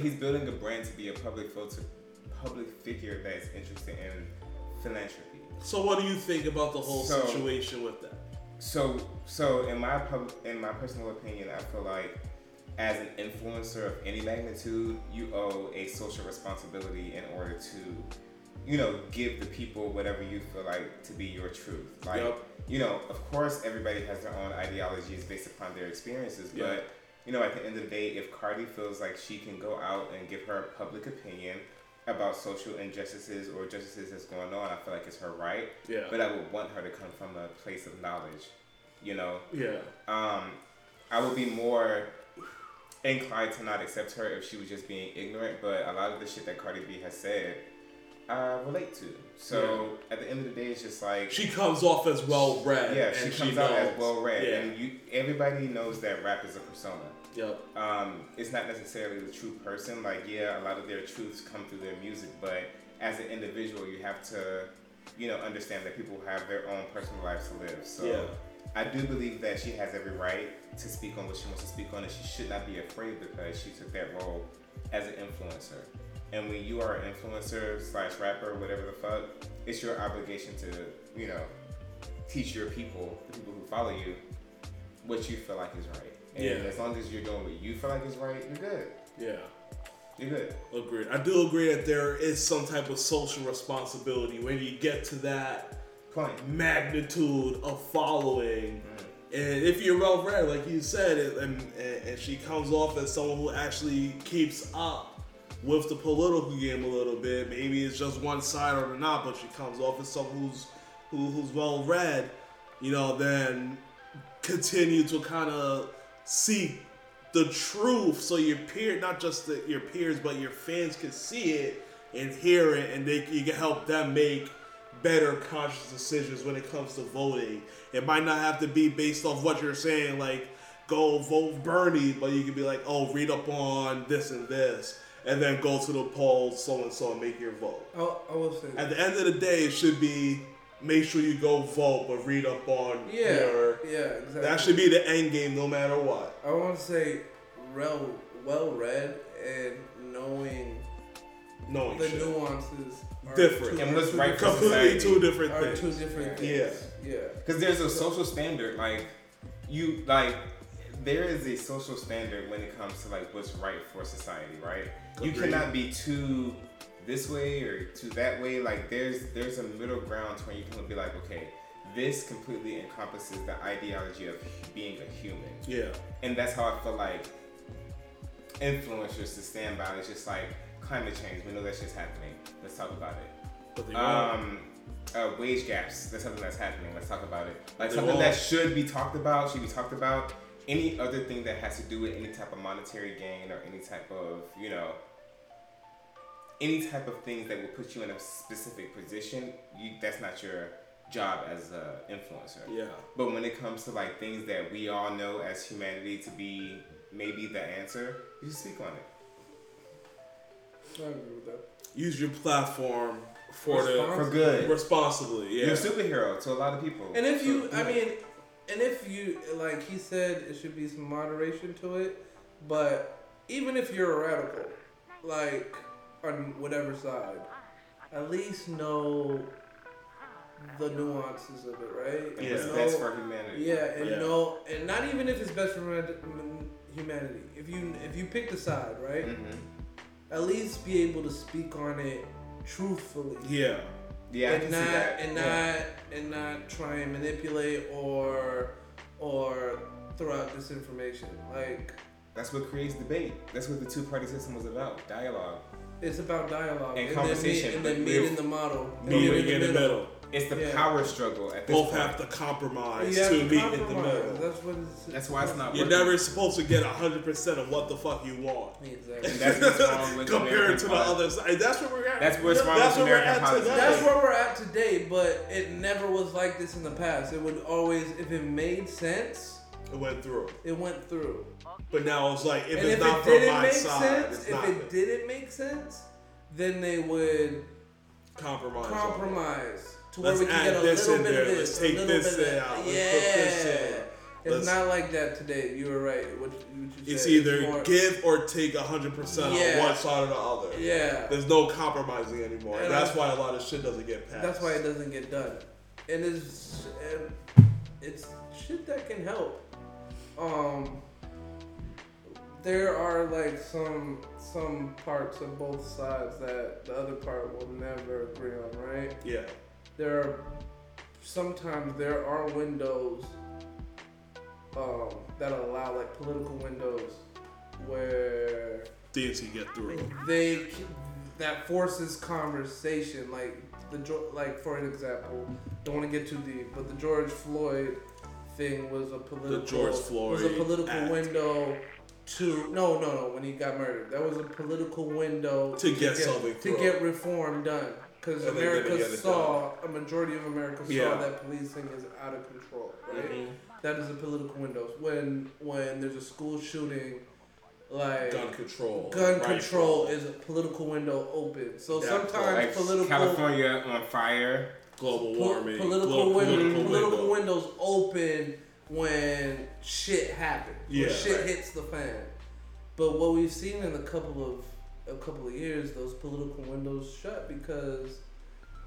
He's building a brand to be a public figure that's interested in philanthropy. So what do you think about the whole situation with that? So in my personal opinion, I feel like as an influencer of any magnitude, you owe a social responsibility in order to, you know, give the people whatever you feel like to be your truth. Like, yep. You know, of course, everybody has their own ideologies based upon their experiences, but, yep. You know, at the end of the day, if Cardi feels like she can go out and give her public opinion about social injustices or injustices that's going on, I feel like it's her right. Yeah. But I would want her to come from a place of knowledge, you know? Yeah. I would be more inclined to not accept her if she was just being ignorant, but a lot of the shit that Cardi B has said, I relate to. So yeah. At the end of the day, it's just like she comes off as well read. Yeah, she comes out as well read, yeah. And everybody knows that rap is a persona. Yep. It's not necessarily the true person. Like, yeah, a lot of their truths come through their music, but as an individual, you have to, you know, understand that people have their own personal lives to live. So yeah. I do believe that she has every right to speak on what she wants to speak on, and she should not be afraid because she took that role as an influencer. And when you are an influencer / rapper, whatever the fuck, it's your obligation to, you know, teach your people, the people who follow you, what you feel like is right. And yeah. As long as you're doing what you feel like is right, you're good. Yeah. You're good. Agreed. I do agree that there is some type of social responsibility when you get to that magnitude of following. Mm-hmm. And if you're well read, like you said, and she comes off as someone who actually keeps up with the political game a little bit, maybe it's just one side or not, but she comes off as someone who's well read, you know, then continue to kind of seek the truth so your peer, not just your peers, but your fans can see it and hear it, and you can help them make better conscious decisions when it comes to voting. It might not have to be based off what you're saying, like, go vote Bernie, but you can be like, oh, read up on this and this. And then go to the polls, so and so, and make your vote. I will say that. At the end of the day, it should be make sure you go vote, but read up on exactly. That should be the end game, no matter what. I want to say, well read and knowing the nuances are different. And what's right for society. Completely two different things. Yeah, because there's a social standard, There is a social standard when it comes to like what's right for society, right? Agreed. You cannot be too this way or too that way. Like there's a middle ground where you can be like, okay, this completely encompasses the ideology of being a human. Yeah. And that's how I feel like influencers to stand by. It's just like climate change. We know that shit's happening. Let's talk about it. But they wage gaps. That's something that's happening. Let's talk about it. Like something that should be talked about. Should be talked about. Any other thing that has to do with any type of monetary gain or any type of, you know, any type of things that will put you in a specific position, that's not your job as an influencer. Yeah. But when it comes to like things that we all know as humanity to be maybe the answer, you just speak on it. I agree with that. Use your platform for good, responsibly. Yeah. You're a superhero to a lot of people. And if you, And if you, like he said, it should be some moderation to it, but even if you're a radical, like, on whatever side, at least know the nuances of it, right? And it's best for humanity. Yeah, and not even if it's best for humanity. If you pick the side, right? Mm-hmm. At least be able to speak on it truthfully. Yeah. Yeah, and not try and manipulate or throw out disinformation. Like that's what creates debate. That's what the two-party system was about. Dialogue. It's about dialogue and conversation. Meet in the middle. It's the power struggle. At this both point. Have to compromise to meet in the middle. That's why it's not. You're working. Never supposed to get 100% of what the fuck you want. Exactly. And that's what's wrong with compared to the other side. That's where we're at. That's where it's wrong with American politics. That's where we're at today. But it never was like this in the past. It would always, if it made sense, it went through. But now it's like if it's not from my side, if it didn't make sense, then they would compromise. To where we can get a little bit of this, let's take this in. Let's put this in. It's not like that today. You were right. What you said. It's either give or take 100% on one side or the other. Yeah. There's no compromising anymore. And that's why a lot of shit doesn't get passed. That's why it doesn't get done. And it's shit that can help. There are like some parts of both sides that the other part will never agree on, right? Yeah. Sometimes there are windows that allow, like, political windows where things can get through. That forces conversation. Like for an example, don't want to get too deep, but the George Floyd thing was a political. The George Floyd was a political act. Window to no. When he got murdered, that was a political window to get reform done. Because a majority of America saw that policing is out of control, right? Mm-hmm. That is a political window. When there's a school shooting, like gun control is a political window open. So yeah, sometimes like political California on fire, global warming, political windows open when shit happens, when shit hits the fan. But what we've seen in a couple of years, those political windows shut because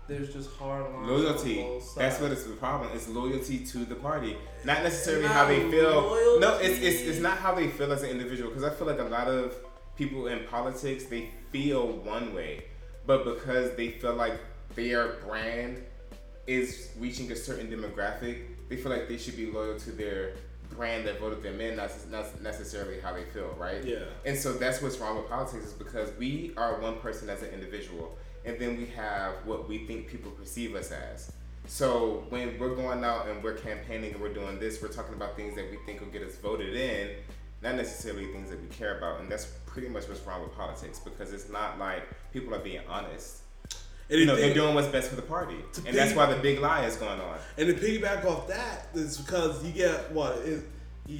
there's just hard lines. Loyalty. That's what is the problem. It's loyalty to the party, not necessarily how they feel. Loyalty. No, it's not how they feel as an individual. Because I feel like a lot of people in politics, they feel one way, but because they feel like their brand is reaching a certain demographic, they feel like they should be loyal to their brand that voted them in, not necessarily how they feel, right? Yeah. And so that's what's wrong with politics, is because we are one person as an individual, and then we have what we think people perceive us as. So when we're going out and we're campaigning and we're doing this, we're talking about things that we think will get us voted in, not necessarily things that we care about. And that's pretty much what's wrong with politics, because it's not like people are being honest. And they're doing what's best for the party. And that's why the big lie is going on. And to piggyback off that is because you get if you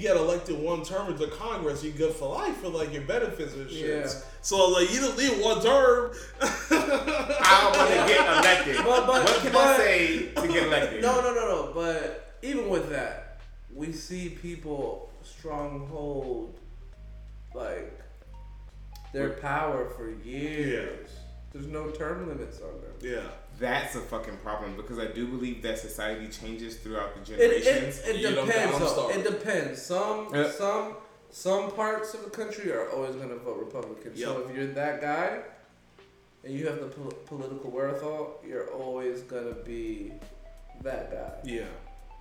get elected one term into Congress, you're good for life for like your benefits and shit. Yeah. So like you don't leave one term. I don't want to get elected. But what can I say to get elected? No. But even with that, we see people stronghold like their power for years. Yeah. There's no term limits on them. Yeah. That's a fucking problem, because I do believe that society changes throughout the generations. It depends. Some parts of the country are always going to vote Republican. Yep. So if you're that guy and you have the political wherewithal, you're always going to be that guy. Yeah.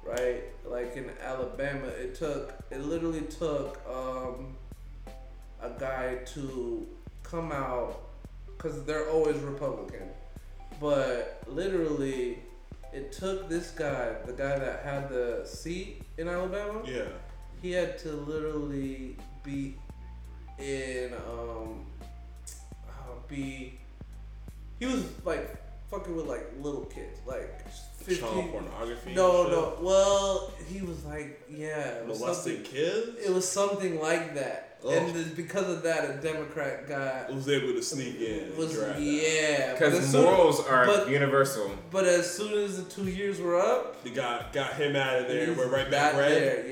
Right? Like in Alabama, it literally took a guy to come out, because they're always Republican. But literally, it took this guy, the guy that had the seat in Alabama. Yeah. He had to literally he was like fucking with like little kids, like 15. Child pornography. No. Well, he was like, yeah. Molesting kids? It was something like that. Oh. And because of that, a Democrat guy was able to sneak in. Because morals are universal. But as soon as the 2 years were up, the guy got him out of there and we're right back, right?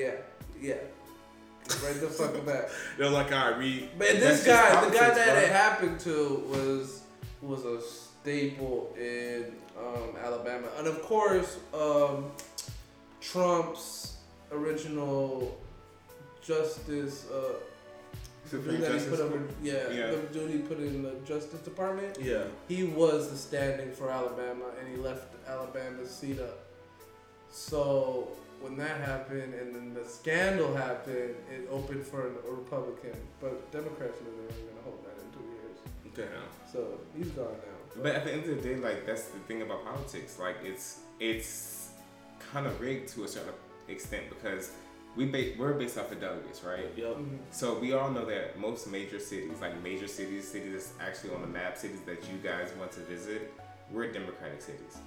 Yeah. Right the fuck back. They're like, all right, we. But this guy, the guy that it happened to was a staple in Alabama, and of course, Trump's original justice. The dude he put in the Justice Department. Yeah. He was the standing for Alabama, and he left Alabama's seat up. So when that happened, and then the scandal happened, it opened for a Republican, but Democrats knew they weren't gonna hold that in 2 years. Damn. So he's gone now. But at the end of the day, like that's the thing about politics. Like it's kind of rigged to a certain extent, because we're based off of delegates, right? Yep. Mm-hmm. So we all know that most major cities that's actually on the map, cities that you guys want to visit, we're Democratic cities.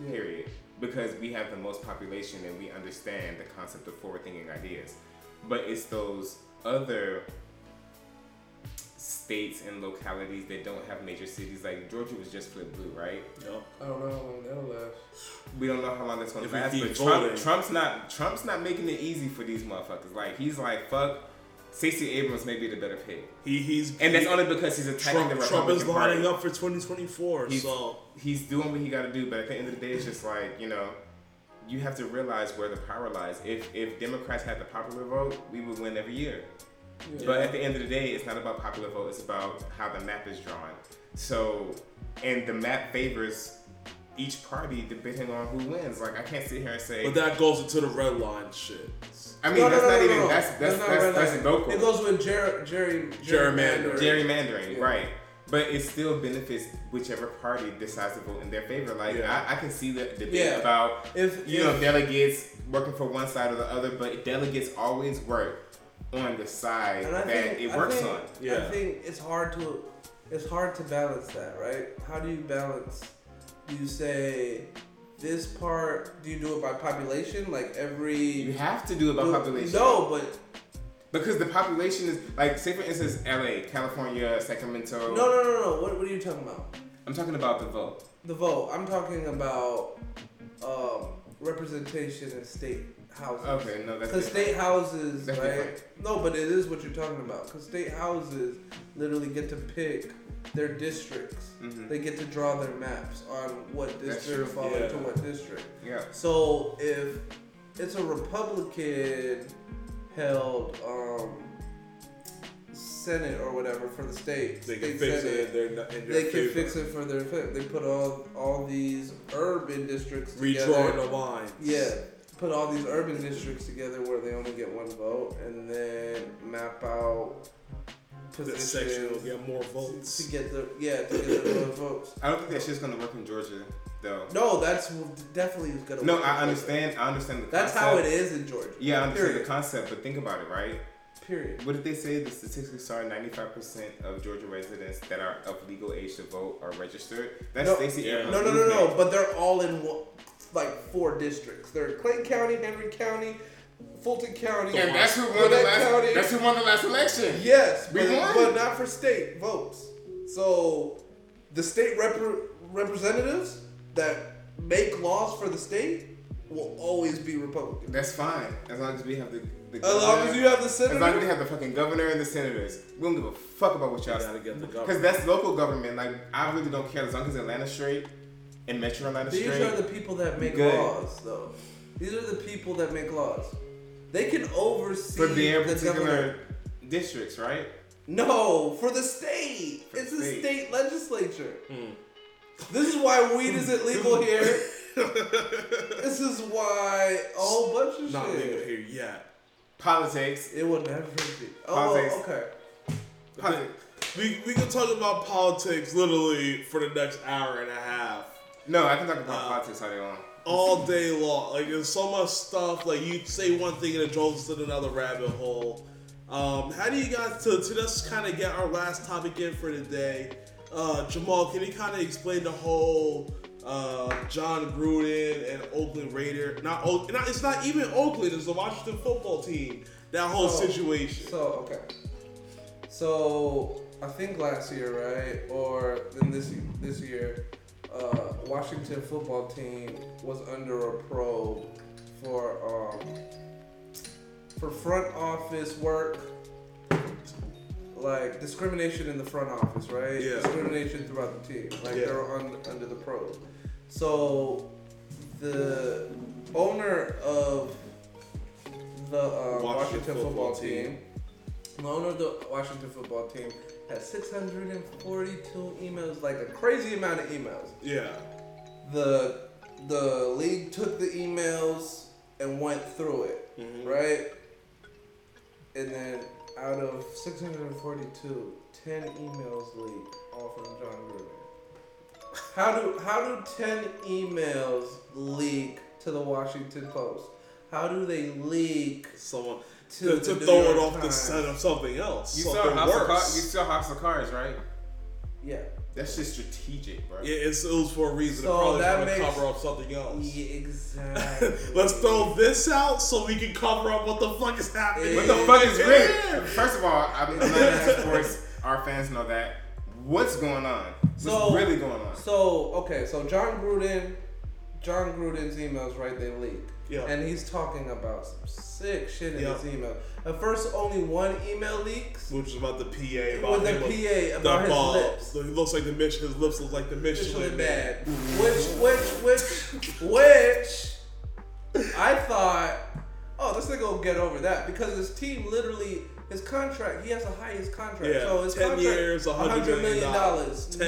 Yeah. Period. Because we have the most population and we understand the concept of forward-thinking ideas. But it's those other states and localities that don't have major cities. Like Georgia was just flipped blue, right? No, I don't know how long that'll last. We don't know how long that's gonna last. But Trump's not making it easy for these motherfuckers. Like he's like, fuck, Stacey Abrams may be the better pick. That's only because he's attacking the Republican Party. Trump is lining up for 2024. So he's doing what he got to do. But at the end of the day, it's just like, you know, you have to realize where the power lies. If Democrats had the popular vote, we would win every year. Yeah. But at the end of the day, it's not about popular vote. It's about how the map is drawn. So, and the map favors each party depending on who wins. Like, I can't sit here and say... But that goes into the red line shit. I mean, no, that's local. It goes with gerrymandering, yeah. Right. But it still benefits whichever party decides to vote in their favor. Like, yeah. I can see the debate about, if delegates working for one side or the other, but delegates always work on the side that it works on. Yeah. I think it's hard to balance that, right? How do you balance? Do you say this part? Do you do it by population? Like you have to do it by population. No, but because the population is like, say for instance, LA, California, Sacramento. No. What are you talking about? I'm talking about the vote. The vote. I'm talking about representation in state houses. Okay, no, that's because state houses, that's right? Different. No, but it is what you're talking about. Because state houses literally get to pick their districts. Mm-hmm. They get to draw their maps on what district falls into what district. Yeah. So if it's a Republican-held Senate or whatever for the state, they can fix it for their favor. They put all these urban districts together. Redrawing the lines. Yeah. Put all these urban districts together where they only get one vote, and then map out positions get more votes to get the more votes. I don't think that shit's gonna work in Georgia, though. No, that's definitely gonna work. No, I understand the concept. That's how it is in Georgia. Yeah, I understand the concept, but think about it, right? Period. What did they say? The statistics are 95% of Georgia residents that are of legal age to vote are registered. That's Stacey Abrams. No. But they're all in four districts. They're in Clayton County, Denver County, Fulton County, and that's who won the last election. Yes, but not for state votes. So the state representatives that make laws for the state will always be Republican. That's fine, as long as we have the governor. As long as you have the senator. As long as we have the fucking governor and the senators. We don't give a fuck about what y'all say. Because that's local government. Like, I really don't care as long as Atlanta's straight and Metro Atlanta's straight. These are the people that make laws, though. These are the people that make laws. They can oversee for their particular districts, right? No, for the state. It's the state legislature. This is why weed isn't legal here. This is why a whole bunch of not shit. Not legal here yet. Politics. It will never be. Politics. Oh, okay. Politics. We can talk about politics literally for the next hour and a half. No, I can talk about politics all day long. All day long. Like, there's so much stuff. Like, you say one thing and it drops into another rabbit hole. How do you guys, to just kind of get our last topic in for today, Jamal, can you kind of explain the whole John Gruden and Oakland Raiders? It's not even Oakland. It's the Washington football team. That whole situation. So, I think last year, right? Or then this year... Washington football team was under a probe for front office work, like discrimination in the front office, right? Yeah. Discrimination throughout the team, like they were under the probe. So the owner of the Washington football team, the owner of the Washington football team, had 642 emails, like a crazy amount of emails. Yeah. The league took the emails and went through it, mm-hmm. right? And then out of 642, 10 emails leaked, all from John Gruden. How do 10 emails leak to the Washington Post? How do they leak someone? To throw it off the set of something else. You still House of Cards, right? Yeah. That's just strategic, bro. Yeah, it was for a reason. So that makes... to cover up something else. Yeah, exactly. Let's throw this out so we can cover up what the fuck is happening. What the fuck is real? First of all, I'm not in sports. Our fans know that. What's going on? What's really going on? So John Gruden's emails, right, they leaked. Yeah. And he's talking about some sick shit in his email. At first, only one email leaks. Which is about the PA. About his lips. His lips look like the Michelin Man. Which I thought, this nigga will get over that. Because his team literally, his contract, he has the highest contract. Yeah, so his 10 contract, years, $100 million. $10 million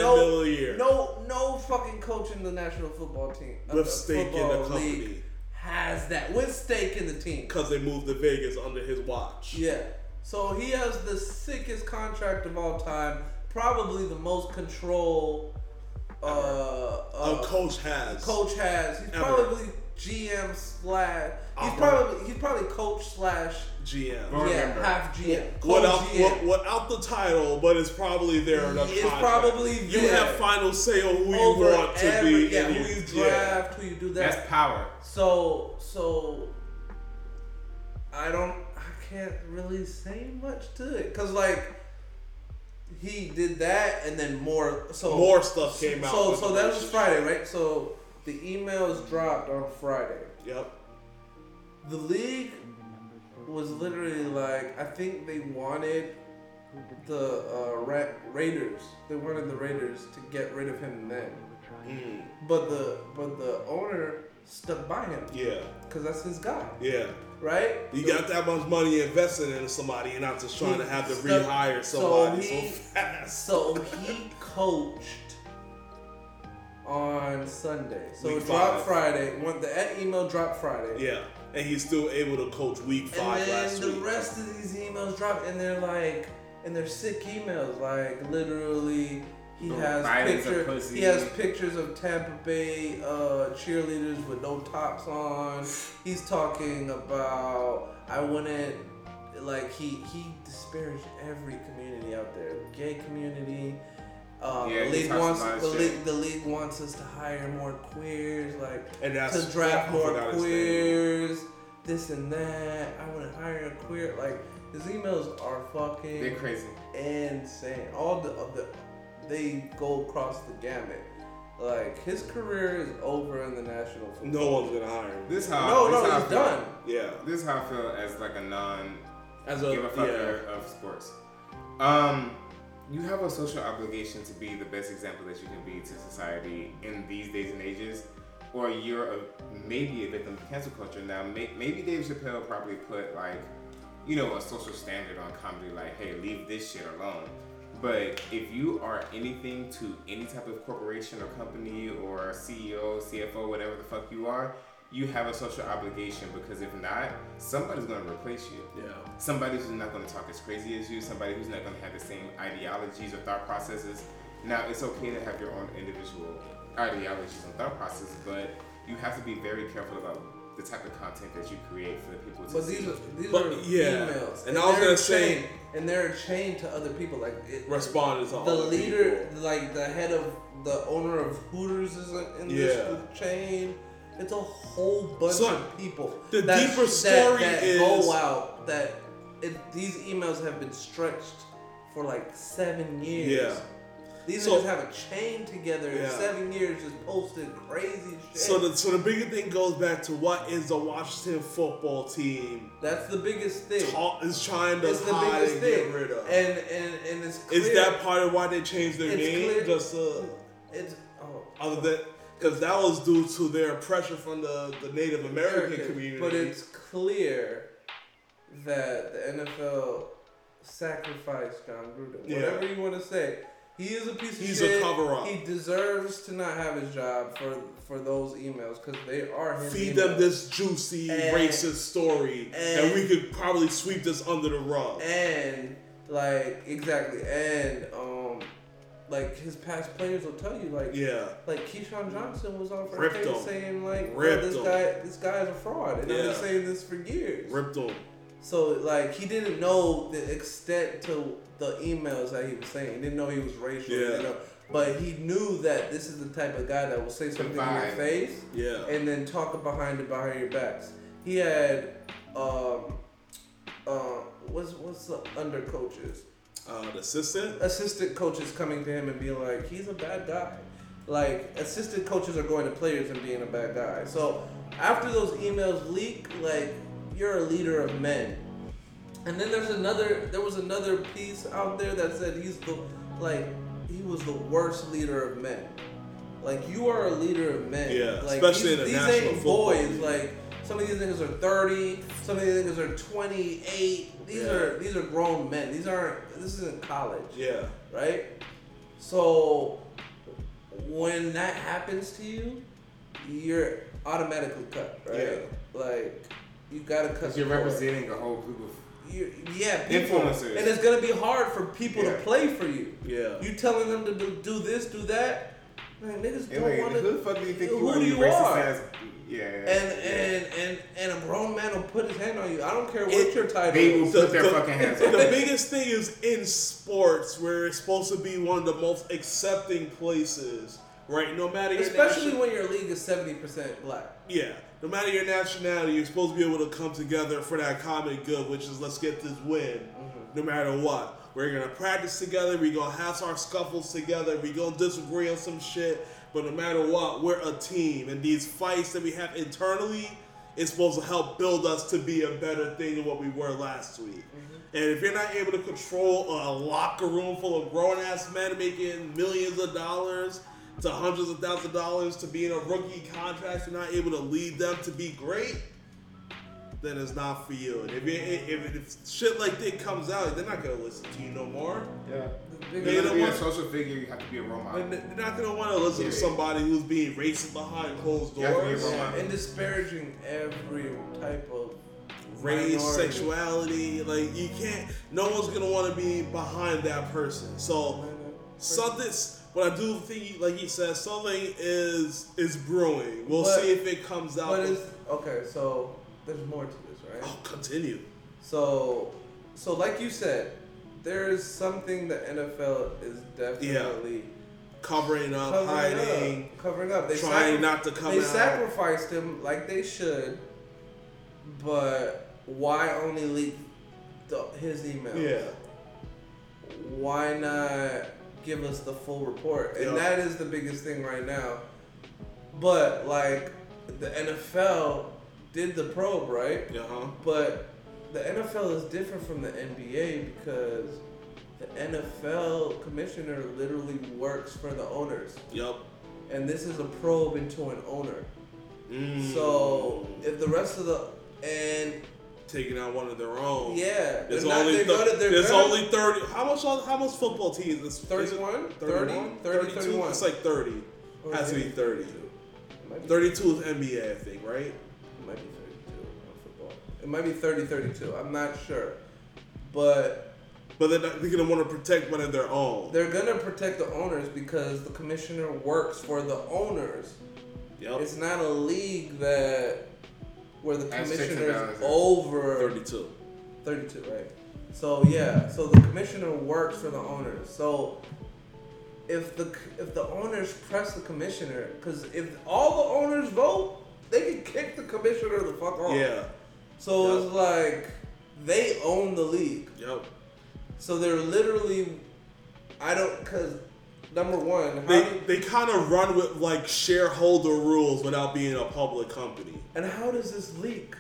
a year. No fucking coach in the national football team. With stake in the company. League. Has that with stake in the team because they moved to Vegas under his watch. Yeah, so he has the sickest contract of all time, probably the most control a coach has. He's probably GM slash. He's probably coach slash GM. Yeah, half GM. Without the title, but it's probably there in the contract. It's probably there. You have final say on who you want to be. Yeah, who you draft, who you do that. That's power. So I can't really say much to it because he did that and then more stuff came out. So that was Friday, right? So the emails dropped on Friday. Yep. The league was literally I think they wanted the Raiders. They wanted the Raiders to get rid of him then. Mm. But the owner stuck by him. Yeah. Because that's his guy. Yeah. Right? You got that much money invested in somebody and not just trying to have to rehire somebody so fast. So he coached on Sunday. So week it dropped Friday. That email dropped Friday. Yeah. And he's still able to coach week 5 last week. And then the rest of these emails drop and they're sick emails. Literally... He has pictures of Tampa Bay cheerleaders with no tops on. He's talking about he disparaged every community out there, the gay community. The league wants us to hire more queers, to draft more queers. This and that. I want to hire a queer. His emails are fucking. They're crazy. Insane. They go across the gamut. His career is over in the national football. No one's going to hire him. He's done. Yeah. This is how I feel as a non-give-a-fucker of sports. You have a social obligation to be the best example that you can be to society in these days and ages, or you're maybe a victim of cancel culture. Now, maybe Dave Chappelle probably put, a social standard on comedy, hey, leave this shit alone. But if you are anything to any type of corporation or company or CEO, CFO, whatever the fuck you are, you have a social obligation, because if not, somebody's going to replace you. Yeah. Somebody who's not going to talk as crazy as you, somebody who's not going to have the same ideologies or thought processes. Now, it's okay to have your own individual ideologies and thought processes, but you have to be very careful about the type of content that you create for the people to see. These are emails. And I was going to say... And they're a chain to other people. Responded to all the leader, people. The head of the owner of Hooters is in this chain. It's a whole bunch of people. The deeper story is... go out. These emails have been stretched for 7 years. Yeah. These niggas have a chain together in 7 years, just posting crazy shit. So the bigger thing goes back to, what is the Washington football team? That's the biggest thing. Is trying to hide and get rid of. And it's clear. Is that part of why they changed their name? Clear. Just other than because that was due to their pressure from the Native American community. But it's clear that the NFL sacrificed John Gruden. Whatever you want to say. He is a piece of shit. He's a cover-up. He deserves to not have his job for those emails, because they are his Feed emails. Them this juicy, racist story, and we could probably sweep this under the rug. And, exactly. And, his past players will tell you, Keyshawn Johnson was on first day saying, this guy is a fraud. And I've been saying this for years. Ripped him. So, he didn't know the extent to the emails that he was saying. He didn't know he was racial. Yeah. But he knew that this is the type of guy that will say something in your face and then talk behind your backs. He had, what's the undercoaches? the assistant? Assistant coaches coming to him and being like, he's a bad guy. Like, assistant coaches are going to players and being a bad guy. So after those emails leak, like, you're a leader of men. And then there was another piece out there that said he was the worst leader of men. Like, you are a leader of men. Yeah, like, especially in the national football. These ain't boys. Like, some of these niggas are 30. Some of these niggas are 28. These are grown men. This isn't college. Yeah. Right? So when that happens to you, you're automatically cut, right? Yeah. Like, you gotta cut. You're representing a whole group of influencers, and it's gonna be hard for people to play for you. Yeah, you telling them to do this, do that. Man, niggas don't want to. Who the fuck do you think you are? Ass? Yeah. And a grown man will put his hand on you. I don't care what your title is. They will put their fucking hands on you. The biggest thing is in sports, where it's supposed to be one of the most accepting places, right? No matter your especially when your league is 70% black. Yeah. No matter your nationality, you're supposed to be able to come together for that common good, which is let's get this win, no matter what. We're going to practice together. We're going to have our scuffles together. We're going to disagree on some shit. But no matter what, we're a team. And these fights that we have internally is supposed to help build us to be a better thing than what we were last week. Mm-hmm. And if you're not able to control a locker room full of grown-ass men making millions of dollars to hundreds of thousands of dollars to be in a rookie contract, you're not able to lead them to be great, then it's not for you. And if shit like that comes out, they're not going to listen to you no more. Yeah. You're going to be a social figure, you have to be a role model. They're not going to want to listen to somebody who's being racist behind closed doors. And disparaging every type of race, minority, sexuality. Like, you can't, no one's going to want to be behind that person. So, something, but I do think, like he said, something is brewing. We'll see if it comes out. Okay, so there's more to this, right? Oh, continue. So like you said, there is something the NFL is definitely covering up, hiding. They trying not to come out. They sacrificed him like they should, but why only leak his email? Yeah. Why not give us the full report? And that is the biggest thing right now. But, like, the NFL did the probe, right? Uh-huh. But the NFL is different from the NBA because the NFL commissioner literally works for the owners. Yep. And this is a probe into an owner. Mm. So if the rest of the taking out one of their own. Yeah. There's only 30. How much football teams? It's 31? 31? 30, 31. It's like 30. Or has to be 30. 32 is NBA, I think, right? It might be 32 on football. It might be 30, 32. I'm not sure. But they're going to want to protect one of their own. They're going to protect the owners because the commissioner works for the owners. Yep. It's not a league where the commissioner's over 32. 32, right. So the commissioner works for the owners. So if the owners press the commissioner, because if all the owners vote, they can kick the commissioner the fuck off. Yeah. So it's like they own the league. Yep. So they're literally, because number one, they kind of run with like shareholder rules without being a public company. And how does this leak?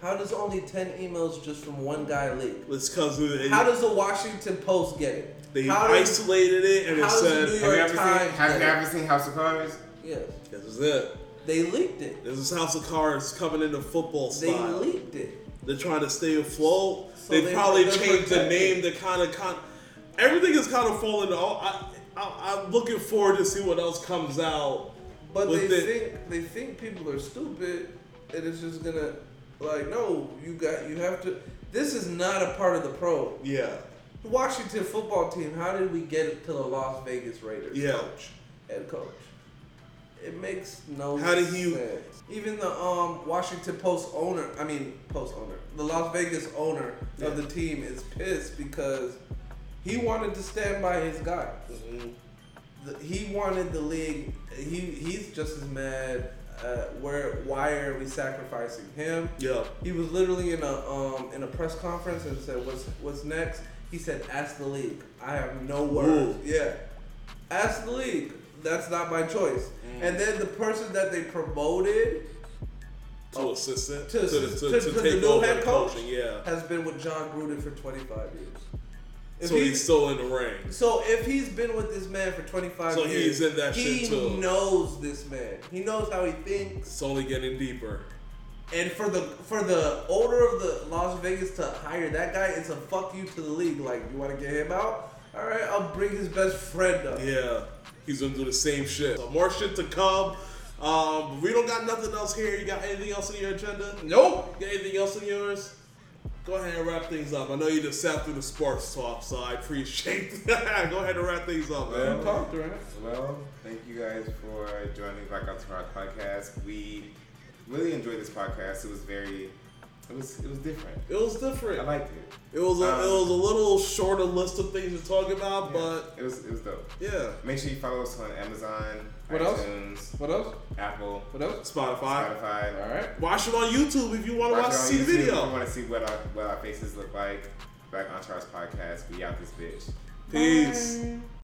How does only 10 emails just from one guy leak? It's because how does the Washington Post get it? They isolated it and it said, "Have you ever seen House of Cards?" Yes. This is it. They leaked it. This is House of Cards coming into football style. They leaked it. They're trying to stay afloat. So they probably changed the name to kind of... everything is kind of falling off. I'm looking forward to see what else comes out. But they think people are stupid, and it's just going to... Like, no, you have to... This is not a part of the probe. Yeah. The Washington football team, how did we get it to the Las Vegas Raiders head coach? It makes no sense. Even the Washington the Las Vegas owner of the team is pissed because he wanted to stand by his guy. Mm-hmm. He wanted the league. He's just as mad. Why are we sacrificing him? Yeah. He was literally in a press conference and said, "What's next?" He said, ask the league. I have no words. Ooh. Yeah. Ask the league. That's not my choice. Mm. And then the person that they promoted to take over the head coaching, yeah, has been with John Gruden for 25 years. So he's still in the ring. So if he's been with this man for 25 years, he's in that shit too. He knows this man. He knows how he thinks. It's only getting deeper. And for the owner of the Las Vegas to hire that guy, it's a fuck you to the league. Like, you want to get him out? All right, I'll bring his best friend up. Yeah, he's gonna do the same shit. So more shit to come. We don't got nothing else here. You got anything else on your agenda? Nope. You got anything else on yours? Go ahead and wrap things up. I know you just sat through the sports talk, so I appreciate that. Go ahead and wrap things up, man. Well, thank you guys for joining Black Out to Rock podcast. We really enjoyed this podcast. It was different. It was different. I liked it. It was a little shorter list of things to talk about, yeah, but it was dope. Yeah. Make sure you follow us on Amazon, iTunes, Apple, Spotify. All right. Watch it on YouTube if you want to see the video. If you want to see what our faces look like. Back on Charles Podcast. We out this bitch. Peace. Bye.